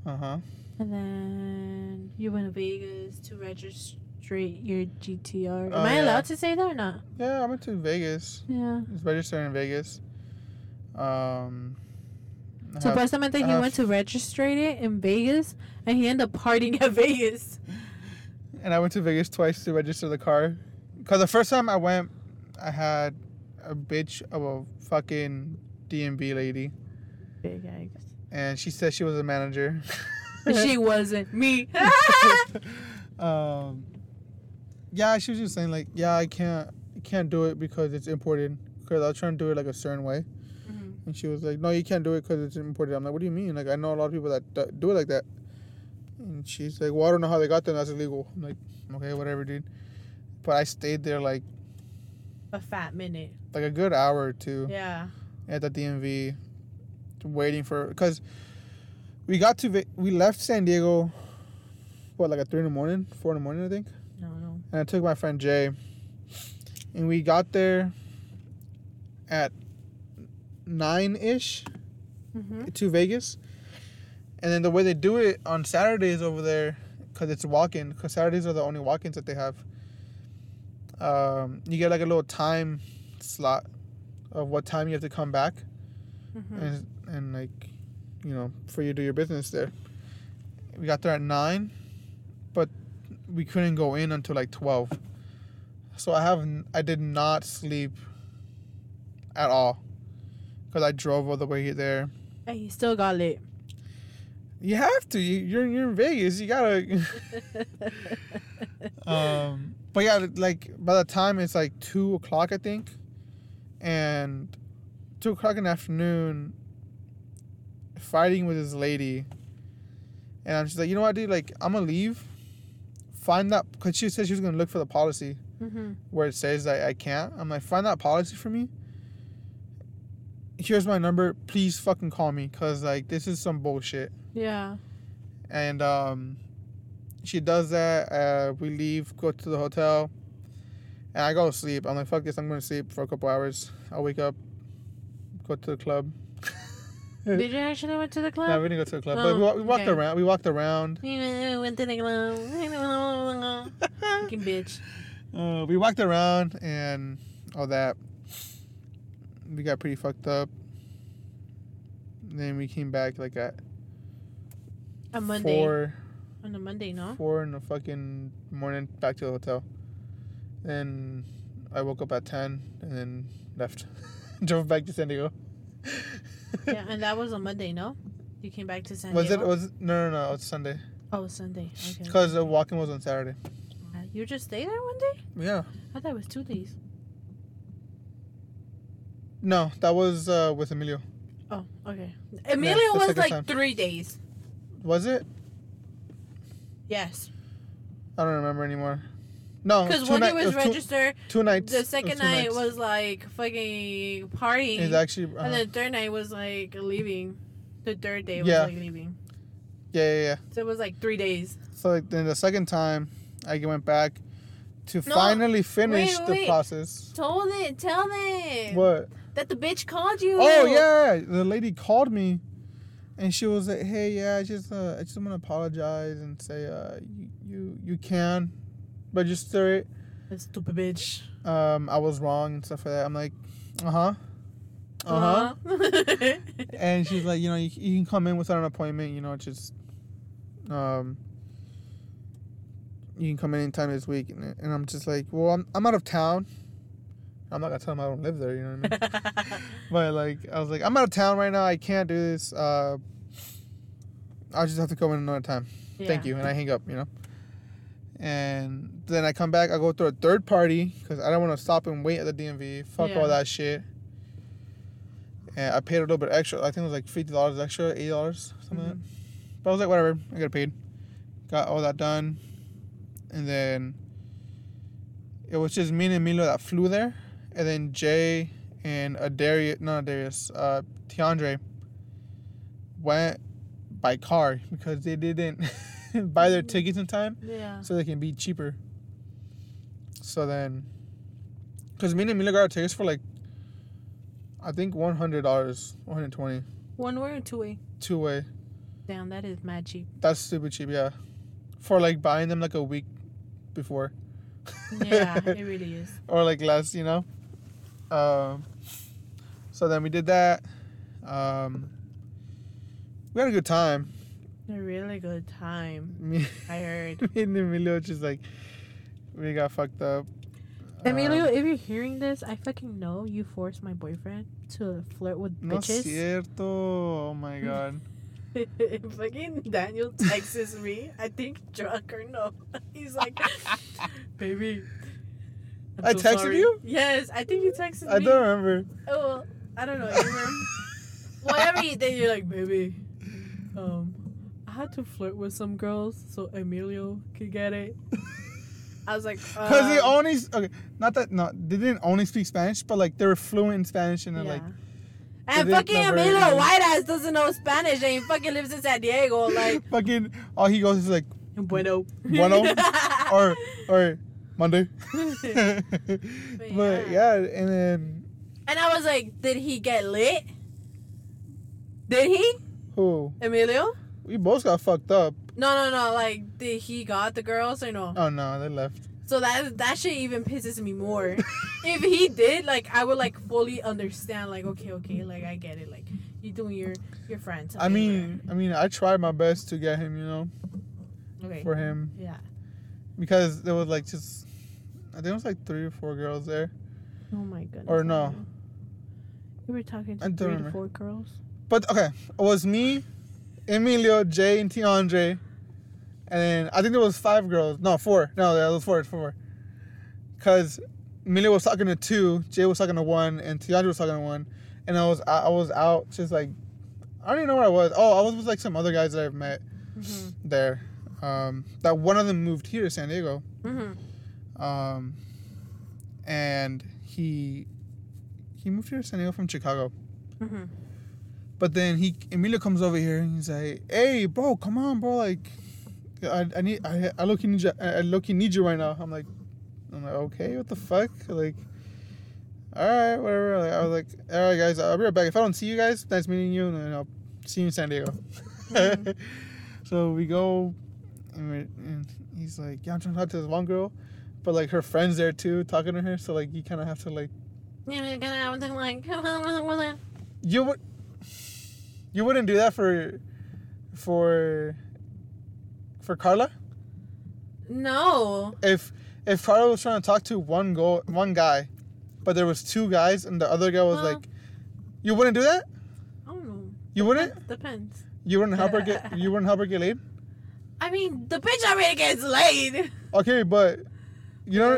Uh-huh. And then you went to Vegas to register. Straight your G T R. Am oh, I yeah. allowed to say that or not? Yeah, I went to Vegas. Yeah. I was registering in Vegas. Um, Supposedly he have, went to register it in Vegas, and he ended up partying at Vegas. And I went to Vegas twice to register the car. Because the first time I went, I had a bitch of a fucking D M V lady. Big eggs. And she said she was a manager. She wasn't. Me. um... Yeah, she was just saying, like, yeah, I can't can't do it because it's imported. Because I was trying to do it, like, a certain way. Mm-hmm. And she was like, no, you can't do it because it's imported. I'm like, what do you mean? Like, I know a lot of people that do it like that. And she's like, well, I don't know how they got there. That's illegal. I'm like, okay, whatever, dude. But I stayed there, like... a fat minute. Like, a good hour or two. Yeah. At the D M V. Waiting for... because we got to... we left San Diego, what, like, at three in the morning? four in the morning, I think? And I took my friend Jay, and we got there at nine-ish mm-hmm. to Vegas. And then the way they do it on Saturdays over there, because it's walk-in, because Saturdays are the only walk-ins that they have. um, you get like a little time slot of what time you have to come back, mm-hmm. and and like, you know, for you to do your business there. We got there at nine, but we couldn't go in until like twelve. So I have I did not sleep at all because I drove all the way there. And you still got lit. You have to. You, you're you're in Vegas. You gotta. um, but yeah, like by the time it's like two o'clock, I think, and two o'clock in the afternoon. Fighting with this lady, and I'm just like, you know what, dude? Like, I'm gonna leave. Find that, because she said she was gonna look for the policy mm-hmm. where it says that I can't. I'm like, find that policy for me. Here's my number. Please fucking call me, cause like this is some bullshit. Yeah. And um, she does that. Uh, we leave, go to the hotel, and I go to sleep. I'm like, fuck this. I'm gonna sleep for a couple hours. I'll wake up, go to the club. Did you actually went to the club? No, we didn't go to the club. Oh, but we, we walked okay. around. We walked around. We went to the club. Fucking bitch. Uh, we walked around and all that. We got pretty fucked up. Then we came back like at... A Monday. Four. On a Monday, no? Four in the fucking morning back to the hotel. Then I woke up at ten and then left. Drove back to San Diego. Yeah, and that was on Monday, no? You came back to San was Diego? It, was it? No, no, no. It was Sunday. Oh, Sunday. Okay. Because the walking was on Saturday. Uh, you just stayed there one day? Yeah. I thought it was two days. No, that was uh, with Emilio. Oh, okay. Emilio yeah, was like time. three days. Was it? Yes. I don't remember anymore. No, because one night, day was, was register. Two, two nights. The second was night nights. was like fucking partying. It's actually, uh-huh. And the third night was like leaving. The third day was yeah. like leaving. Yeah, yeah, yeah. So it was like three days. So like, then the second time, I went back to no, finally finish wait, wait. the process. Told it, tell them. What? That the bitch called you. Oh yeah, the lady called me, and she was like, "Hey, yeah, I just, uh, I just want to apologize and say, uh, you, you, you can." Register it. That's stupid bitch. Um, I was wrong and stuff like that. I'm like, uh huh, uh huh. Uh-huh. And she's like, you know, you, you can come in without an appointment. You know, it's just, um, you can come in anytime this week. And, and I'm just like, well, I'm I'm out of town. I'm not gonna tell them I don't live there. You know what I mean? But like, I was like, I'm out of town right now. I can't do this. Uh, I'll just have to come in another time. Yeah. Thank you. And I hang up. You know. And then I come back. I go through a third party because I don't want to stop and wait at the D M V. Fuck yeah. all that shit. And I paid a little bit extra. I think it was like fifty dollars extra, eighty dollars, something mm-hmm. like that. But I was like, whatever. I got paid. Got all that done. And then it was just me and Emilio that flew there. And then Jay and Adarius, not Adarius, uh, Tiandre went by car because they didn't... buy their tickets in time yeah. so they can be cheaper. So then, because me and Emilio got our tickets for like, I think one hundred dollars, one hundred twenty dollars. One way or two way? Two way. Damn, that is mad cheap. That's super cheap, yeah. For like buying them like a week before. Yeah, it really is. Or like less, you know? Um, so then we did that. Um, we had a good time. A really good time. Me, I heard. Me and Emilio just like, we got fucked up. Emilio, um, if you're hearing this, I fucking know you forced my boyfriend to flirt with no bitches. Cierto. Oh my god. Fucking Daniel texts me, I think drunk or no. He's like, baby. I'm I so texted sorry. you? Yes, I think you texted I me. I don't remember. Oh, well, I don't know. I remember. Whatever you did, you're like, baby. Um. I had to flirt with some girls so Emilio could get it. I was like, because um, they only okay, not that no, they didn't only speak Spanish, but like they were fluent in Spanish and yeah. like. And fucking Emilio, and, white ass doesn't know Spanish and he fucking lives in San Diego, like. Fucking all he goes is like. Bueno. Bueno. or or Monday. but, yeah. but yeah, and then. And I was like, did he get lit? Did he? Who? Emilio. We both got fucked up. No, no, no. Like, did he got the girls or no? Oh, no. They left. So that that shit even pisses me more. If he did, like, I would like fully understand. Like, okay, okay, like I get it. Like, you're doing your your friends. Okay, I mean, whatever. I mean, I tried my best to get him, you know. Okay. For him. Yeah. Because there was like just, I think it was like three or four girls there. Oh my goodness. Or no. You were talking to three remember. to four girls. But okay, it was me, Emilio, Jay, and Tiandre. And then I think there was five girls. No, four. No, there was four. Four. Because Emilio was talking to two, Jay was talking to one, and Tiandre was talking to one. And I was I was out just like, I don't even know where I was. Oh, I was with like some other guys that I've met mm-hmm. there. Um, that one of them moved here to San Diego. Mm-hmm. Um, and he he moved here to San Diego from Chicago. Mm-hmm. But then he Emilio comes over here and he's like, "Hey, bro, come on, bro, like." I, I need I I low-key need you I low-key need you right now. I'm like I'm like, okay, what the fuck? Like, alright, whatever. Like, I was like, alright guys, I'll be right back. If I don't see you guys, nice meeting you, and then I'll see you in San Diego. Mm-hmm. So we go and, we, and he's like, yeah, I'm trying to talk to this one girl, but like her friend's there too, talking to her, so like you kinda have to like You would You wouldn't do that for for For Carla? No. If if Carla was trying to talk to one go one guy, but there was two guys and the other guy was well, like, you wouldn't do that? I don't know. You depends, wouldn't? Depends. You wouldn't help her get you wouldn't help her get laid? I mean, the bitch already gets laid. Okay, but you know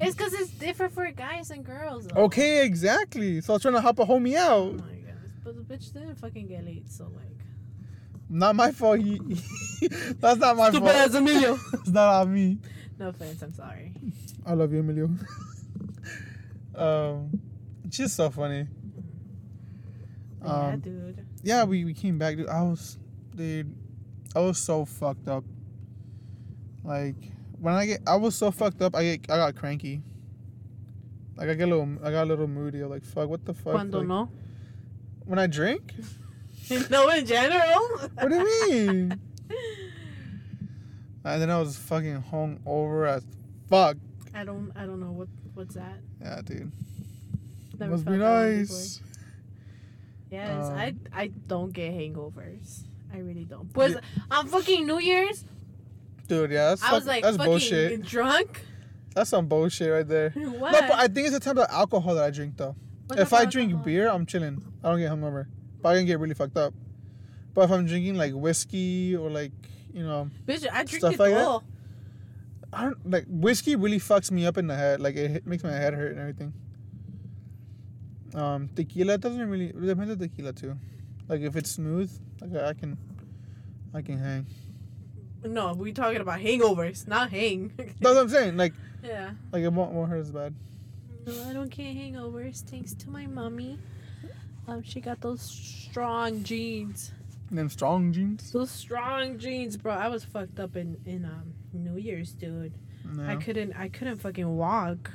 it's because it's different for guys and girls. Though. Okay, exactly. So I was trying to help a homie out. Oh my goodness. But the bitch didn't fucking get laid, so like Not my fault. He, he, that's not my Stupid fault. Stupid as Emilio. It's not on me. No offense. I'm sorry. I love you, Emilio. um, she's so funny. Yeah, um, dude. Yeah, we, we came back, dude. I was, dude, I was so fucked up. Like when I get, I was so fucked up. I get, I got cranky. Like I get a little, I got a little moody. I'm like, fuck, what the fuck? Cuando like, no? When I drink. No, in general? What do you mean? And then I was fucking hungover as fuck. I don't I don't know what what's that. Yeah, dude. Never Must be nice. Yes, um, I I don't get hangovers. I really don't. But yeah. On fucking New Year's. Dude, yeah, that's I was fuck, like that's fucking bullshit. Drunk. That's some bullshit right there. What? No, but I think it's the type of alcohol that I drink though. What if I alcohol? drink beer, I'm chilling. I don't get hungover. I can get really fucked up. But if I'm drinking like whiskey or like, you know, bitch, I drink stuff it like all. That, I don't like whiskey really fucks me up in the head. Like it hit, makes my head hurt and everything. Um, tequila doesn't really it depends on tequila too. Like if it's smooth, like I can, I can hang. No, we talking about hangovers, not hang. That's what I'm saying. Like yeah, like it won't won't hurt as bad. No, I don't get hangovers thanks to my mommy. Um, she got those strong jeans. Them strong jeans? Those strong jeans, bro. I was fucked up in, in um New Year's, dude. No. I couldn't I couldn't fucking walk.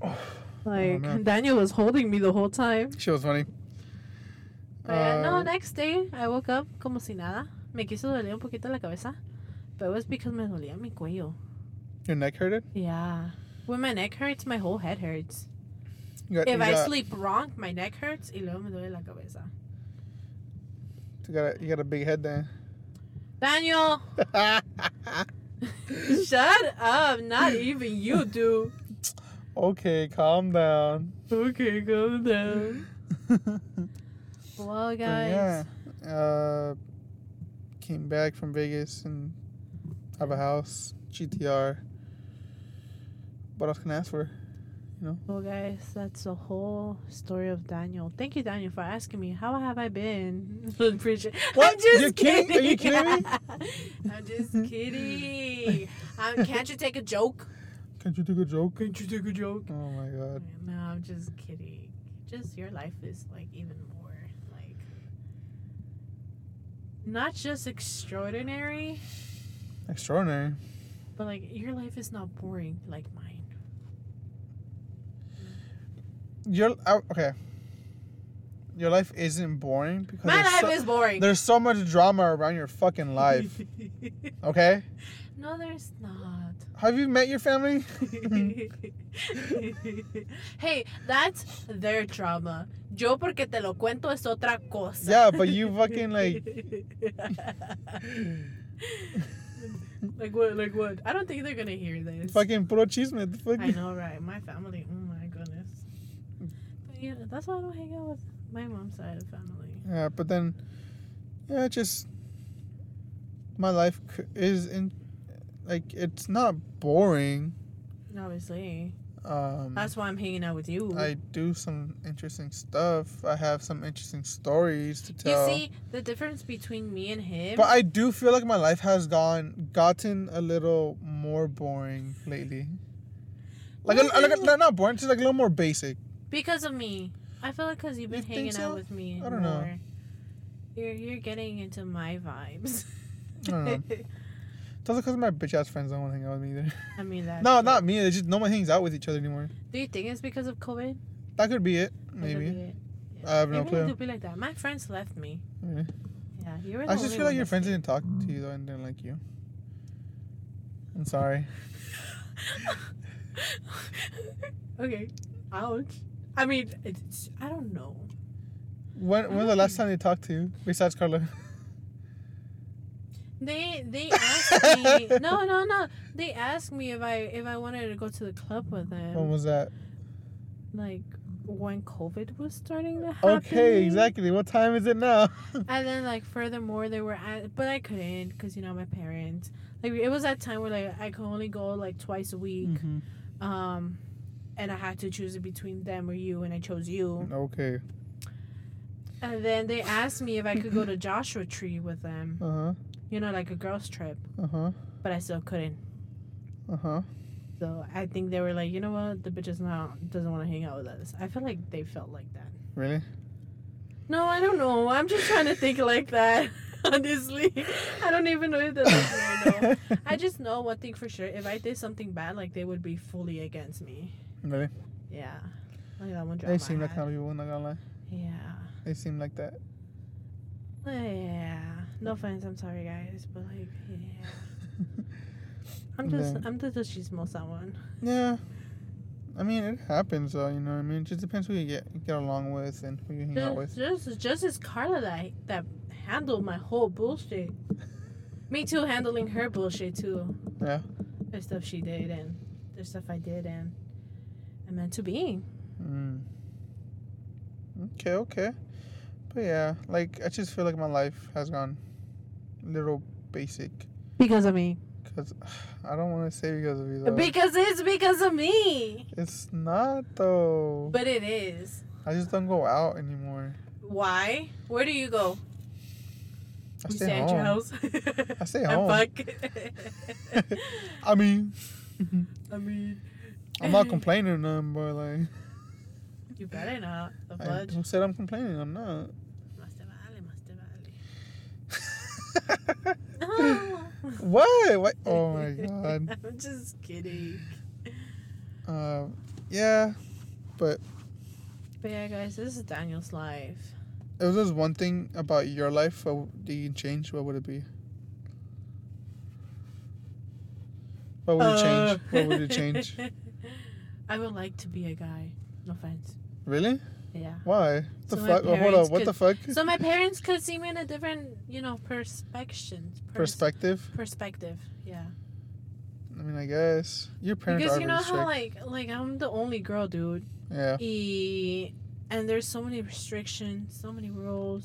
Oh, like oh, Daniel was holding me the whole time. She was funny. But uh, no, next day I woke up como si nada. Me quiso doler un poquito la cabeza, but it was because me dolía mi cuello. Your neck hurted? Yeah. When my neck hurts, my whole head hurts. Got, if I got, sleep wrong, my neck hurts. Y luego me duele la cabeza. You got a, you got a big head then. Daniel! Shut up. Not even you do. Okay, calm down. Okay, calm down. Well, guys. But yeah. Uh, came back from Vegas and have a house. G T R. What else can I ask for? No. Well, guys, that's the whole story of Daniel. Thank you, Daniel, for asking me. How have I been? I'm pretty sure. What? I'm just You're kidding. kidding. Are you kidding me? I'm just kidding. Um, can't you take a joke? Can't you take a joke? Can't you take a joke? Oh, my God. No, I'm just kidding. Just your life is, like, even more, like, not just extraordinary. Extraordinary. But, like, your life is not boring like mine. Your okay. Your life isn't boring because my life so, is boring. There's so much drama around your fucking life. Okay. No, there's not. Have you met your family? Hey, that's their trauma. Yo porque te lo cuento es otra cosa. Yeah, but you fucking like... Like what? Like what? I don't think they're going to hear this. Fucking puro chisme. Fucking... I know, right? My family. Oh, my goodness. But yeah, that's why I don't hang out with my mom's side of family. Yeah, but then... Yeah, just... My life is in... Like, it's not boring. Obviously. Um, That's why I'm hanging out with you. I do some interesting stuff. I have some interesting stories to tell. You see, the difference between me and him... But I do feel like my life has gone gotten a little more boring lately. Like, a, like a, not boring, just like a little more basic. Because of me. I feel like because you've been you hanging so? out with me. I don't more. know. You're, you're getting into my vibes. I don't know. That's because my bitch ass friends don't want to hang out with me either. I mean that. No, not me. It's just no one hangs out with each other anymore. Do you think it's because of COVID? That could be it. Maybe. Be it. Yeah. I have no Maybe clue. It could be like that. My friends left me. Really? Yeah, you were. The I just feel like your friends didn't talk to you though and didn't like you. I'm sorry. Okay. Ouch. I mean, it's, I don't know. When when was the last time they talked to you besides Carla? They they asked me no no no they asked me if I if I wanted to go to the club with them. When was that? Like when COVID was starting to happen. Okay, exactly. What time is it now? And then like furthermore, they were at, but I couldn't because you know my parents. Like it was that time where like I could only go like twice a week, mm-hmm. um, and I had to choose between them or you, and I chose you. Okay. And then they asked me if I could go to Joshua Tree with them. Uh huh. You know, like a girls' trip. Uh-huh. But I still couldn't. Uh-huh. So I think they were like, you know what? The bitch is not, doesn't want to hang out with us. I feel like they felt like that. Really? No, I don't know. I'm just trying to think like that, honestly. I don't even know if they're like me or no. I just know one thing for sure. If I did something bad, like, they would be fully against me. Really? Yeah. Like that one drama. They seem like that kind of people, not gonna lie. Yeah. They seem like that. Yeah. No offense, I'm sorry guys, but like, yeah. I'm just, yeah. I'm just a chismosa one. Yeah, I mean it happens though, you know what I mean. It just depends who you get you get along with and who you hang just, out with. Just, just as Carla that I, that handled my whole bullshit. Me too, handling her bullshit too. Yeah. There's stuff she did and there's stuff I did and I meant to be. Mm. Okay, okay, but yeah, like I just feel like my life has gone. Little basic. Because of me. Because I don't want to say because of you. Though. Because it's because of me. It's not though. But it is. I just don't go out anymore. Why? Where do you go? I you stay, stay home. At your house. I stay home. Fuck. I mean. I mean. I'm not complaining or nothing, but like. You better not. The fudge. Who said I'm complaining? I'm not. No. What? What? Oh my god! I'm just kidding. Um, yeah, but. But yeah, guys, this is Daniel's life. If there's one thing about your life that you can change, what would it be? What would uh. it change? What would it change? I would like to be a guy. No offense. Really? Yeah. Why? What so the fuck? Oh, hold on. Could, what the fuck? So my parents could see me in a different, you know, perspection. Pers- perspective. Perspective. Yeah. I mean, I guess your parents. Because are you know how like like I'm the only girl, dude. Yeah. E- and there's so many restrictions, so many rules,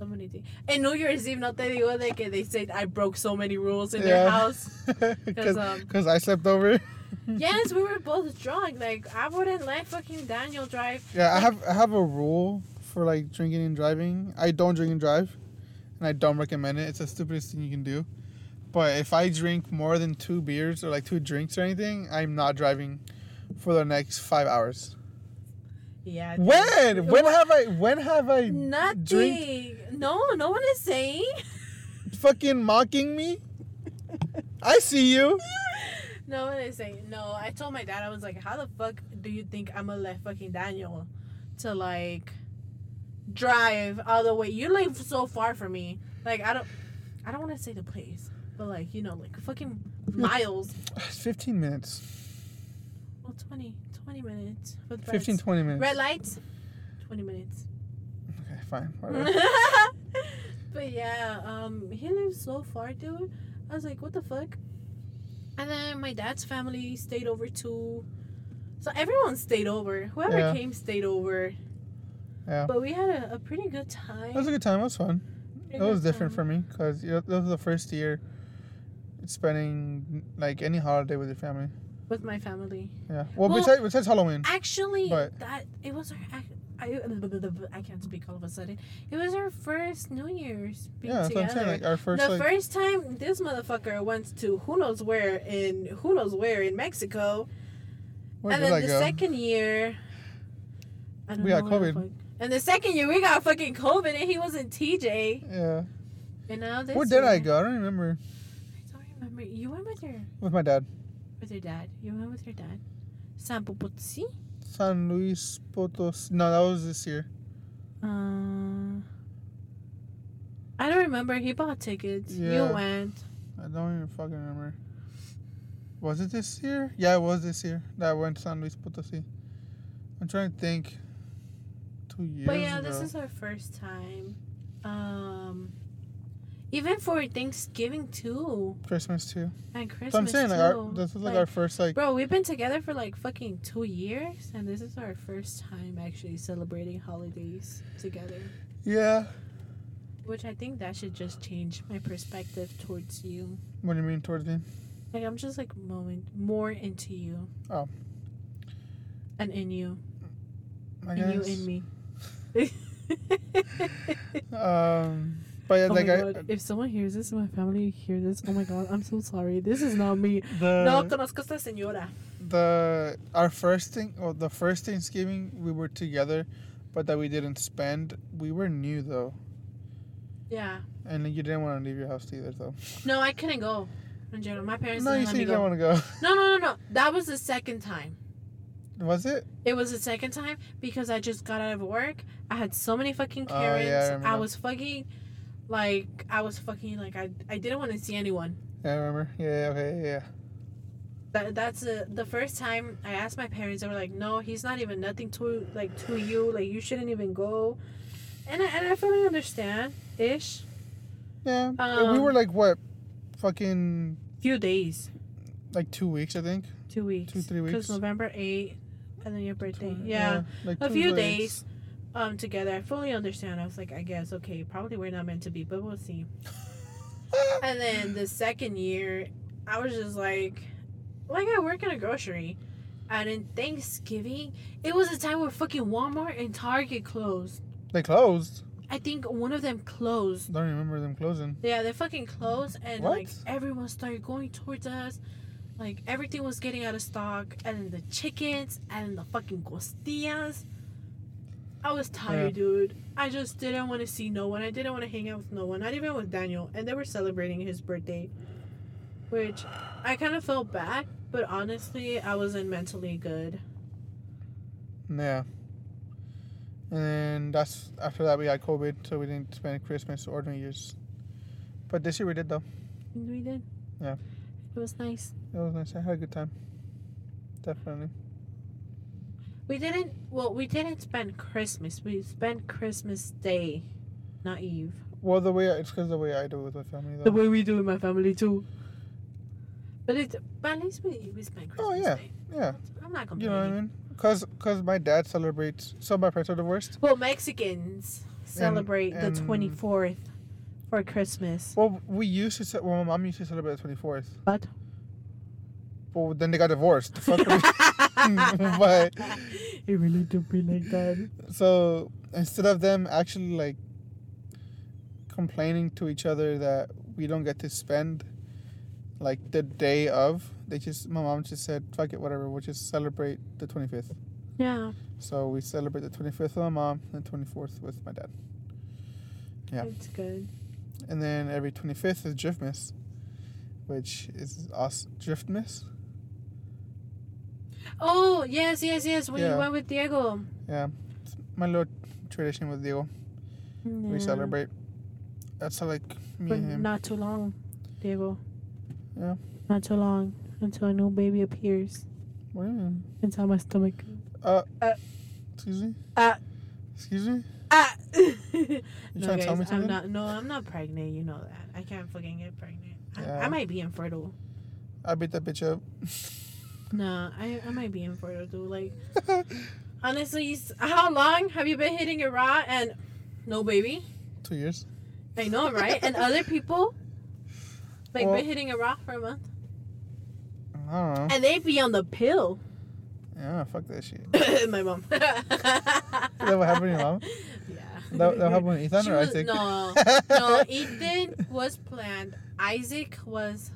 so many things. And New Year's Eve, no te digo de que they said I broke so many rules in yeah. their house because um, I slept over. Yes, we were both drunk. Like I wouldn't let fucking Daniel drive. Yeah, like, I have I have a rule for like drinking and driving. I don't drink and drive, and I don't recommend it. It's the stupidest thing you can do. But if I drink more than two beers or like two drinks or anything, I'm not driving for the next five hours. Yeah. When? When have I? When have I? Nothing. Drink? No, no one is saying. Fucking mocking me. I see you. No, and I say, no, I told my dad, I was like, how the fuck do you think I'm gonna let fucking Daniel to, like, drive all the way? You live so far from me. Like, I don't, I don't want to say the place. But, like, you know, like, fucking miles. It's fifteen minutes. Well, twenty. twenty minutes. fifteen, twenty minutes. Red lights? twenty minutes. Okay, fine. Whatever. But, yeah, um, he lives so far, dude. I was like, what the fuck? And then my dad's family stayed over, too. So, everyone stayed over. Whoever yeah. came stayed over. Yeah. But we had a, a pretty good time. It was a good time. It was fun. It was different for me because, you know, that was the first year spending, like, any holiday with your family. With my family. Yeah. Well, well besides, besides Halloween. Actually, but. that it was our... I, I can't speak all of a sudden. It was our first New Year's being yeah, together. Yeah, that's what I'm saying. Like, our first, the like, first time this motherfucker went to who knows where in who knows where in Mexico. Where and did then I the go? second year... I don't we know got COVID. The and the second year, we got fucking COVID and he was in T J. Yeah. And now this Where did year, I go? I don't remember. I don't remember. You went with your... With my dad. With your dad. You went with your dad. San Potosí? San Luis Potosí. No, that was this year. Uh, I don't remember. He bought tickets. Yeah. You went. I don't even fucking remember. Was it this year? Yeah, it was this year that I went to San Luis Potosí. I'm trying to think. Two years But yeah, ago. This is our first time. Um... Even for Thanksgiving, too. Christmas, too. And Christmas, so I'm saying, like, our, this is, like, like, our first, like... Bro, we've been together for, like, fucking two years, and this is our first time actually celebrating holidays together. Yeah. Which I think that should just change my perspective towards you. What do you mean towards me? Like, I'm just, like, more into you. Oh. And in you. I guess. And you in me. um... But yeah, oh like my God. I, if someone hears this, my family hears this, oh my God, I'm so sorry. This is not me. The, no conozco esta señora. The our first thing, or well, the first Thanksgiving we were together, but that we didn't spend. We were new though. Yeah. And you didn't want to leave your house either, though. No, I couldn't go. In general, my parents. No, didn't you said you didn't want to go. No, no, no, no. That was the second time. Was it? It was the second time because I just got out of work. I had so many fucking errands. Oh, yeah, I, I was fucking. Like, I was fucking, like, I I didn't want to see anyone. Yeah, I remember. Yeah, okay, yeah. That That's a, the first time I asked my parents. They were like, no, he's not even nothing to, like, to you. Like, you shouldn't even go. And I, and I fully understand-ish. Yeah. Um, we were, like, what? Fucking... Few days. Like, two weeks, I think. Two weeks. Two, three weeks. Because November eighth, and then your birthday. Two, yeah. yeah. Like, a few weeks. days. Um, together. I fully understand. I was like, I guess, okay, probably we're not meant to be, but we'll see. And then the second year, I was just like, like I work in a grocery. And in Thanksgiving, it was a time where fucking Walmart and Target closed. They closed? I think one of them closed. I don't remember them closing. Yeah, they fucking closed. And what? Like everyone started going towards us. Like everything was getting out of stock. And then the chickens and the fucking costillas. I was tired, yeah. dude. I just didn't want to see no one. I didn't want to hang out with no one, not even with Daniel. And they were celebrating his birthday, which I kind of felt bad, but honestly, I wasn't mentally good. Yeah. And that's after that we got COVID, so we didn't spend Christmas or New Year's. But this year we did, though. We did. Yeah. It was nice. It was nice. I had a good time. Definitely. We didn't, well, we didn't spend Christmas. We spent Christmas Day, not Eve. Well, the way, I, it's because the way I do it with my family, though. The way we do it with my family, too. But it's, but at least we, we spent Christmas Day. Oh, yeah, Day. yeah. I'm not complaining. You know what I mean? Because cause my dad celebrates, so my parents are divorced. Well, Mexicans celebrate and, and the twenty-fourth for Christmas. Well, we used to, well, my mom used to celebrate the twenty-fourth. But? Well, then they got divorced. Fuck me. But it really don't be like that. So instead of them actually like complaining to each other that we don't get to spend like the day of, they just my mom just said fuck it, whatever, we'll just celebrate the twenty-fifth. Yeah. So we celebrate the twenty-fifth with my mom and the twenty-fourth with my dad. Yeah. That's good. And then every twenty-fifth is Driftmas, which is awesome. Driftmas. Oh, yes, yes, yes. When yeah. you went with Diego. Yeah. It's my little tradition with Diego. Yeah. We celebrate. That's like me but and him. Not too long, Diego. Yeah. Not too long until a new baby appears. Wow. Inside my stomach. Uh, uh excuse me? Uh, excuse me? Uh, you no, trying guys, to tell me something? I'm not, no, I'm not pregnant. You know that. I can't fucking get pregnant. Yeah. I, I might be infertile. I beat that bitch up. Nah, I, I might be infertile, dude. Like, honestly, how long have you been hitting it raw and no baby? Two years. I know, right? And other people, like, well, been hitting it raw for a month. I don't know. And they be on the pill. Yeah, fuck that shit. My mom. Is that what happened to your mom? Yeah. That, that happened to Ethan she or was, Isaac? No. No, Ethan was planned. Isaac was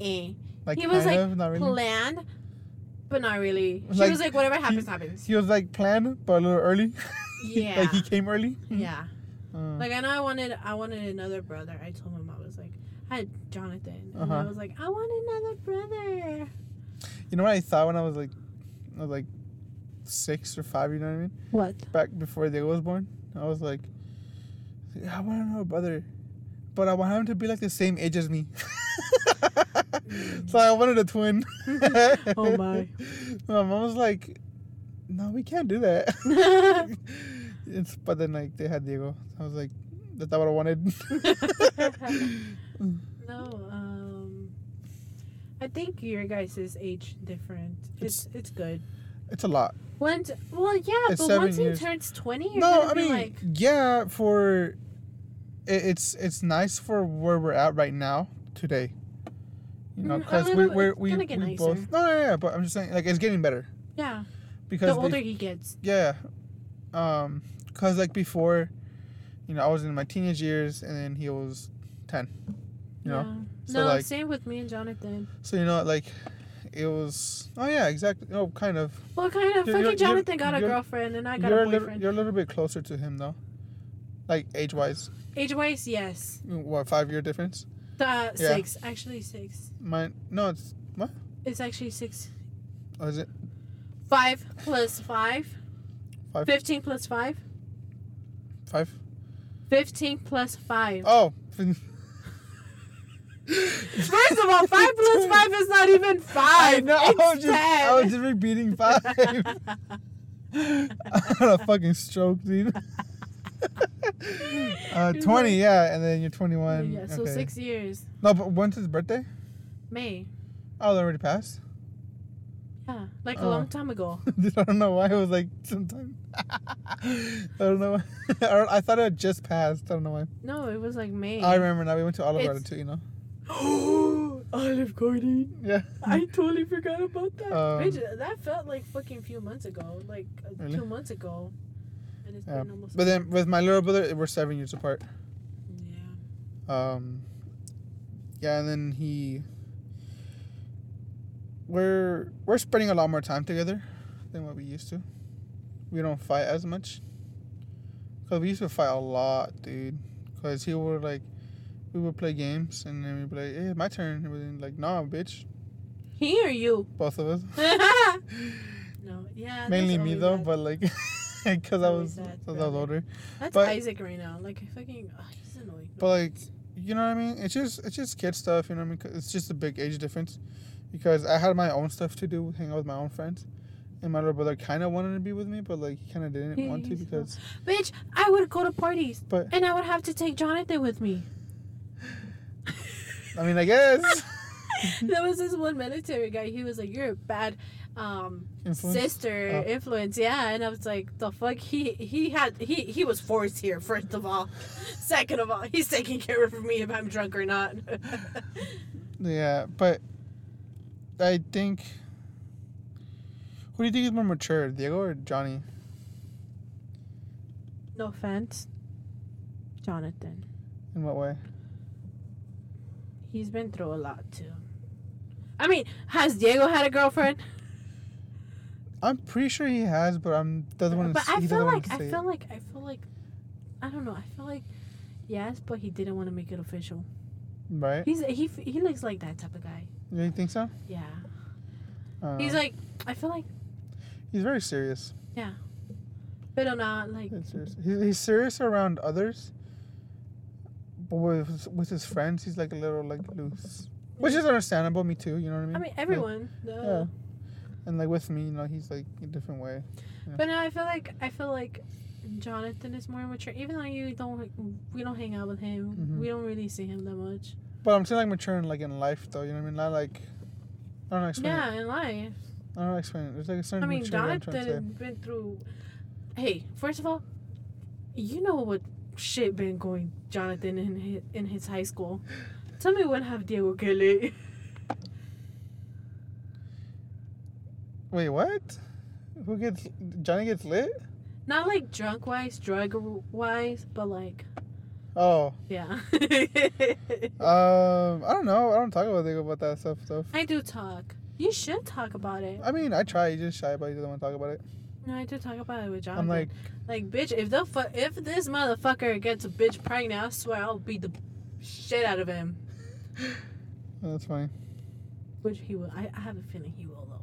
eh. Like, he was like of, really. planned, but not really. She like, was like, whatever happens, he, happens. He was like planned, but a little early. Yeah. Like he came early. Yeah. Uh, like I know I wanted, I wanted another brother. I told my mom, I was like, I had Jonathan, and uh-huh. I was like, I want another brother. You know what I thought when I was like, I was like six or five. You know what I mean? What? Back before Diego was born, I was like, I want another brother, but I want him to be like the same age as me. So I wanted a twin. Oh my! My mom was like, "No, we can't do that." It's, but then like they had Diego. I was like, "That's not what I wanted." No, um, I think your guys' age different. It's, it's it's good. It's a lot. Once, well, yeah, it's but once years. He turns twenty, you're no, gonna I be mean, like, yeah, for it, it's it's nice for where we're at right now today. You know, because we we're, we, we, we both. No, yeah, yeah, but I'm just saying, like, it's getting better. Yeah. Because the older they, he gets. Yeah, um, because like before, you know, I was in my teenage years, and then he was ten. You know. Yeah. So, no, like, same with me and Jonathan. So you know, like, it was. Oh yeah, exactly. Oh, kind of. Well, kind of. Fucking Jonathan got a girlfriend, and I got a boyfriend. You're a little, you're a little bit closer to him though, like age wise. Age wise, yes. What, five year difference? Uh, yeah. Six, actually six. Mine, no, it's what? It's actually six. Oh, is it? Five plus five. Five. Fifteen plus five. Five. Fifteen plus five. Oh. First of all, five plus five is not even five. I know. It's I was just, ten. I was just repeating five. I had a fucking stroke, dude. uh, twenty, yeah, and then you're twenty-one. Yeah, so okay. Six years. No, but when's his birthday? May. Oh, that already passed? Yeah, like uh, a long time ago. Dude, I don't know why it was like sometime. I don't know why. I thought it had just passed. I don't know why. No, it was like May. I remember now. We went to Olive Garden too, you know. Oh, Olive Garden. Yeah. I totally forgot about that. Um, Bitch, that felt like fucking few months ago. Like really? two months ago. Yeah. But then with my little brother, we're seven years apart. Yeah. Um. Yeah, and then he. We're we're spending a lot more time together than what we used to. We don't fight as much. Cause we used to fight a lot, dude. Cause he would like, we would play games and then we'd be like, "Hey, my turn." And we'd be like, "Nah, bitch." He or you? Both of us. No. Yeah. Mainly me though, bad. But like. Because I was, that, I was older. That's but, Isaac right now. Like, fucking, oh, he's annoying. But, like, you know what I mean? It's just it's just kid stuff, you know what I mean? 'Cause it's just a big age difference. Because I had my own stuff to do, hang out with my own friends. And my little brother kind of wanted to be with me, but, like, he kind of didn't he, want to because... Not. Bitch, I would go to parties. But, and I would have to take Jonathan with me. I mean, I guess. There was this one military guy. He was like, you're a bad... Um, influence? Sister oh. influence, yeah, and I was like, the fuck, he he had he he was forced here. First of all, second of all, he's taking care of me if I'm drunk or not. Yeah, but I think who do you think is more mature, Diego or Johnny? No offense, Jonathan. In what way? He's been through a lot too. I mean, has Diego had a girlfriend? I'm pretty sure he has, but I'm doesn't want to. But I feel like I feel like I feel like I don't know. I feel like yes, but he didn't want to make it official. Right. He's he he looks like that type of guy. You think so? Yeah. Uh, he's like I feel like. He's very serious. Yeah, but I'm not like. He's serious. He's, he's serious around others, but with with his friends, he's like a little like loose. Which is understandable. Me too. You know what I mean? I mean, everyone. Like, yeah. And like with me, you know, he's like a different way. Yeah. But no, I feel like I feel like Jonathan is more mature. Even though you don't, like, we don't hang out with him. Mm-hmm. We don't really see him that much. But I'm still like mature in like in life though. You know what I mean? Not like I don't know. Explain yeah, it. in life. I don't know. Explain it. There's like a certain. I mean, Jonathan has been through. Hey, first of all, you know what shit been going Jonathan in his, in his high school. Tell me when have Diego Kelly. Wait, what? Who gets... Johnny gets lit? Not, like, drunk-wise, drug-wise, but, like... Oh. Yeah. um, I don't know. I don't talk about about that stuff, though. I do talk. You should talk about it. I mean, I try. You're just shy, but you don't want to talk about it. No, I do talk about it with Jonathan. I'm like... Like, bitch, if the fu- if this motherfucker gets a bitch pregnant, I swear I'll beat the shit out of him. That's funny. Which he will. I, I have a feeling he will, though.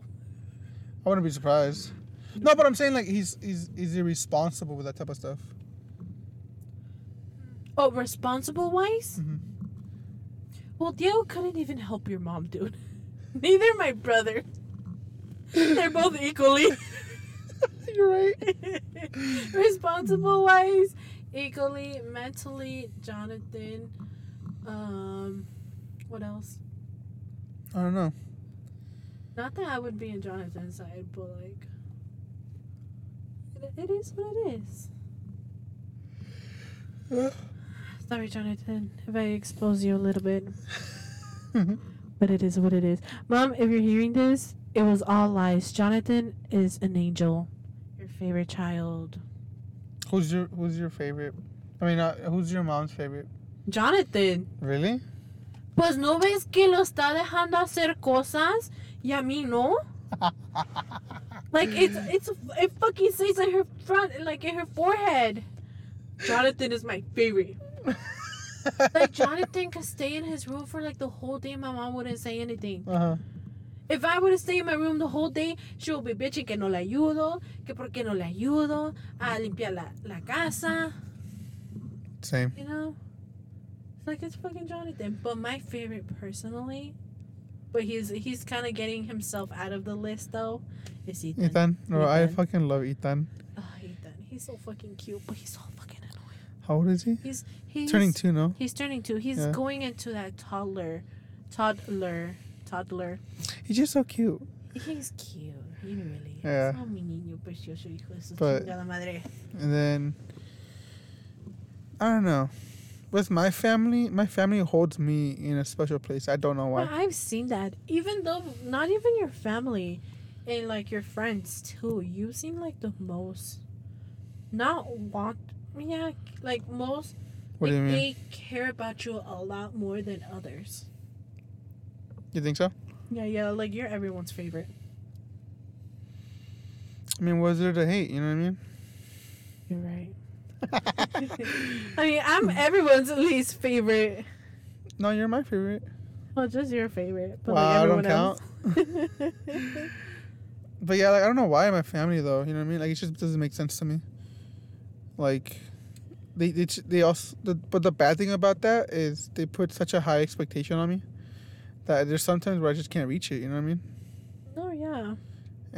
I wouldn't be surprised. No, but I'm saying like he's he's he's irresponsible with that type of stuff. Oh, responsible wise? Mm-hmm. Well, Diego couldn't even help your mom, dude. Neither my brother. They're both equally. You're right. Responsible wise, equally, mentally, Jonathan. Um, what else? I don't know. Not that I would be in Jonathan's side, but, like, it, it is what it is. Yeah. Sorry, Jonathan, if I expose you a little bit. But it is what it is. Mom, if you're hearing this, it was all lies. Jonathan is an angel. Your favorite child. Who's your Who's your favorite? I mean, uh, who's your mom's favorite? Jonathan. Really? Pues no ves que lo está dejando hacer cosas... Yeah, me no. Like it's it's it fucking stays in her front, like in her forehead. Jonathan is my favorite. Like Jonathan could stay in his room for like the whole day. My mom wouldn't say anything. Uh-huh. If I were to stay in my room the whole day, she would be bitching que no le ayudo, que por qué no le ayudo a limpiar la la casa. Same. You know, it's like it's fucking Jonathan. But my favorite personally. But he's he's kind of getting himself out of the list, though. It's Ethan. Ethan? No, Ethan. I fucking love Ethan. Oh, Ethan. He's so fucking cute, but he's so fucking annoying. How old is he? He's, he's turning two, no? He's turning two. He's yeah. going into that toddler. Toddler. Toddler. He's just so cute. He's cute. He really is. Yeah. But, and then, I don't know. With my family, my family holds me in a special place. I don't know why. Well, I've seen that. Even though, not even your family and, like, your friends, too. You seem like the most, not want, yeah, like, most, what like, do you mean? They care about you a lot more than others. You think so? Yeah, yeah, like, you're everyone's favorite. I mean, what is there to hate? You know what I mean? You're right. I mean, I'm everyone's least favorite. No, you're my favorite. Well, just your favorite. But wow, like everyone I don't else. Count. But yeah, like I don't know why my family though. You know what I mean? Like it just doesn't make sense to me. Like they they they also. The, but the bad thing about that is they put such a high expectation on me that there's sometimes where I just can't reach it. You know what I mean? Oh yeah.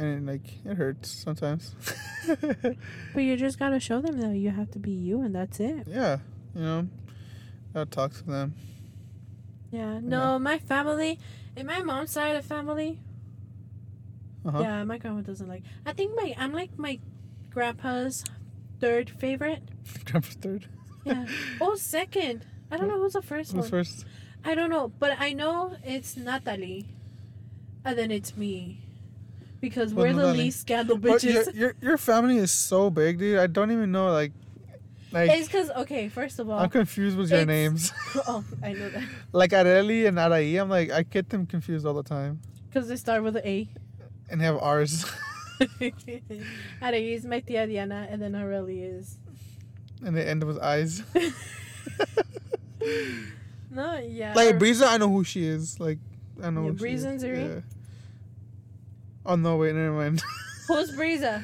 And, like, it hurts sometimes. But you just got to show them that you have to be you, and that's it. Yeah. You know, I'll talk to them. Yeah. No, yeah. My family, in my mom's side of family, uh-huh. Yeah, my grandma doesn't like. I think my I'm, like, my grandpa's third favorite. Grandpa's third? Yeah. Oh, second. I don't know who's the first who's one. Who's first? I don't know, but I know it's Natalie, and then it's me. Because but we're no the money. Least scandal bitches. Your, your your family is so big, dude. I don't even know, like... like it's because, okay, first of all... I'm confused with your names. Oh, I know that. Like, Areli and Arai, I'm like, I get them confused all the time. Because they start with an A. And have R's. Arai is my tia Diana, and then Areli is... And they end with I's. No, yeah. Like, Breeza, I know who she is. Like, I know yeah, who Breeza she is. Breeza and Zuri? Oh, no, wait, never mind. Who's Breeza?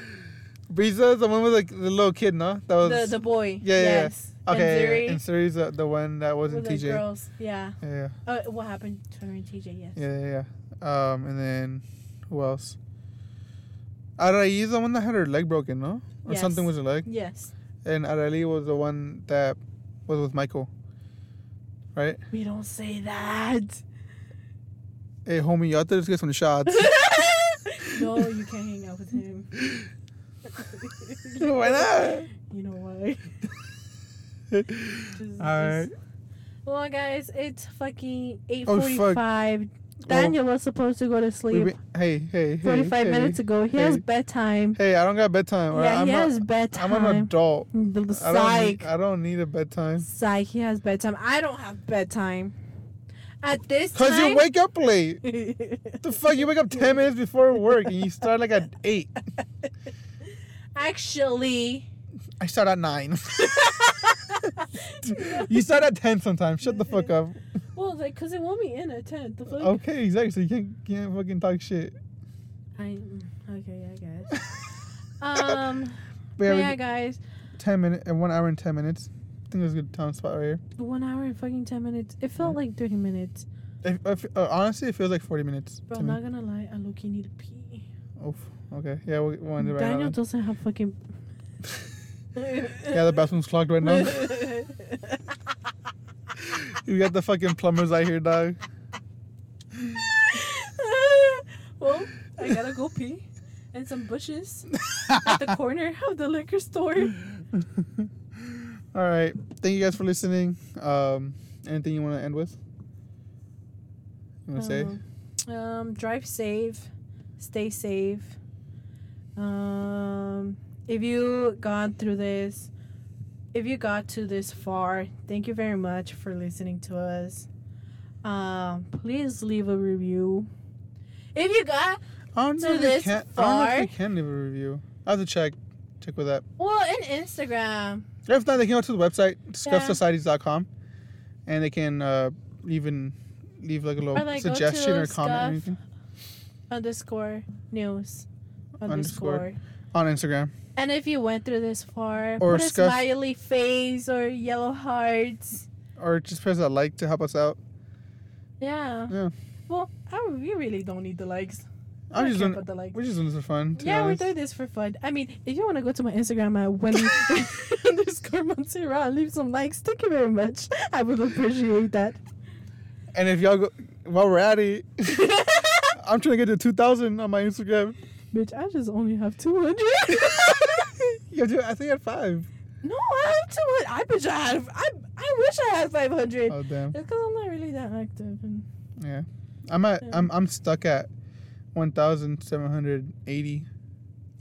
Breeza is the one with, like, the little kid, no? That was... The, the boy. Yeah, yes. Okay, in series, uh, the one that was with in T J. The girls, yeah. Yeah. Uh, what happened to her and T J? Yes. Yeah, yeah, yeah. Um, and then who else? Araí is the one that had her leg broken, no? Or yes. something with her leg. Yes. And Arali was the one that was with Michael, right? We don't say that. Hey, homie, you have to just get some shots. No, you can't hang out with him. Why not? You know why. Just, all right. Just. Well, guys, it's fucking eight forty-five. Oh, Daniel oh. was supposed to go to sleep. Been, hey, hey, hey. forty-five hey, minutes ago. He hey. has bedtime. Hey, I don't got bedtime. Yeah, I'm he has not, bedtime. I'm an adult. Psych. I don't, need, I don't need a bedtime. Psych. He has bedtime. I don't have bedtime. At this time. Because you wake up late. The fuck? You wake up ten minutes before work and you start like at eight. Actually. I start at nine. You start at ten sometimes. Shut the fuck up. Well, like, cause it won't be in at ten. The fuck? Okay, exactly. So you can't can't fucking talk shit. I okay, I guess. um, but yeah, yeah guys. Ten minutes and one hour and ten minutes. I think it was a good time spot right here. One hour and fucking ten minutes. It felt yeah. like thirty minutes. If, if, uh, honestly, it feels like forty minutes. Bro, I'm not gonna lie. I low-key need to pee. Oof. Okay. Yeah, we'll, we'll end it right now. Daniel doesn't have fucking. Yeah, the bathroom's clogged right now. You got the fucking plumbers out here, dog. Well, I gotta go pee. And some bushes at the corner of the liquor store. Alright, thank you guys for listening. Um, anything you want to end with? You want to um, say? Um, drive safe. Stay safe. Um... If you gone through this, if you got to this far, thank you very much for listening to us. Um, please leave a review. If you got I don't to know this can, far, I don't know if they can leave a review. I have to check, check with that. Well, in Instagram. If not, they can go to the website scuff societies dot com, and they can uh, even leave like a little or like suggestion or comment. Scuff or underscore news underscore, underscore. on Instagram. And if you went through this far, or put a scuff, smiley face or yellow hearts. Or just press a like to help us out. Yeah. Yeah. Well, I, we really don't need the likes. I'm just doing, the likes. We're just doing this for fun. Yeah, we're doing this for fun. I mean, if you want to go to my Instagram at Wendy underscore Montserrat and leave some likes, thank you very much. I would appreciate that. And if y'all go, while we're at it, I'm trying to get to two thousand on my Instagram. Bitch, I just only have two hundred. You do, I think I had five. No, I have two hundred. I bitch, I had. I I wish I had five hundred. Oh damn. It's because I'm not really that active. And yeah, I'm at. Yeah. I'm I'm stuck at one thousand seven hundred eighty.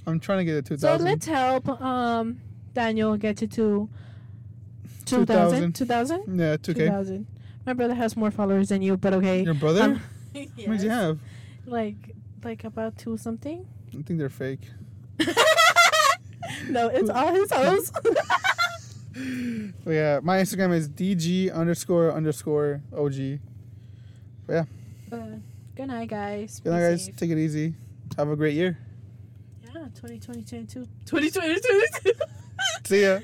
I'm trying to get to two thousand. So let's help um Daniel get to two. two thousand. two thousand. Yeah, two K. two thousand. My brother has more followers than you, but okay. Your brother? Um, yes. How many do you have? Like like about two something. I think they're fake. No, it's all his hoes. Yeah, my Instagram is dg underscore underscore og. But yeah. Uh, good night, guys. Good night, guys. Take it easy. Have a great year. Yeah, twenty twenty-two. twenty twenty-two. See ya.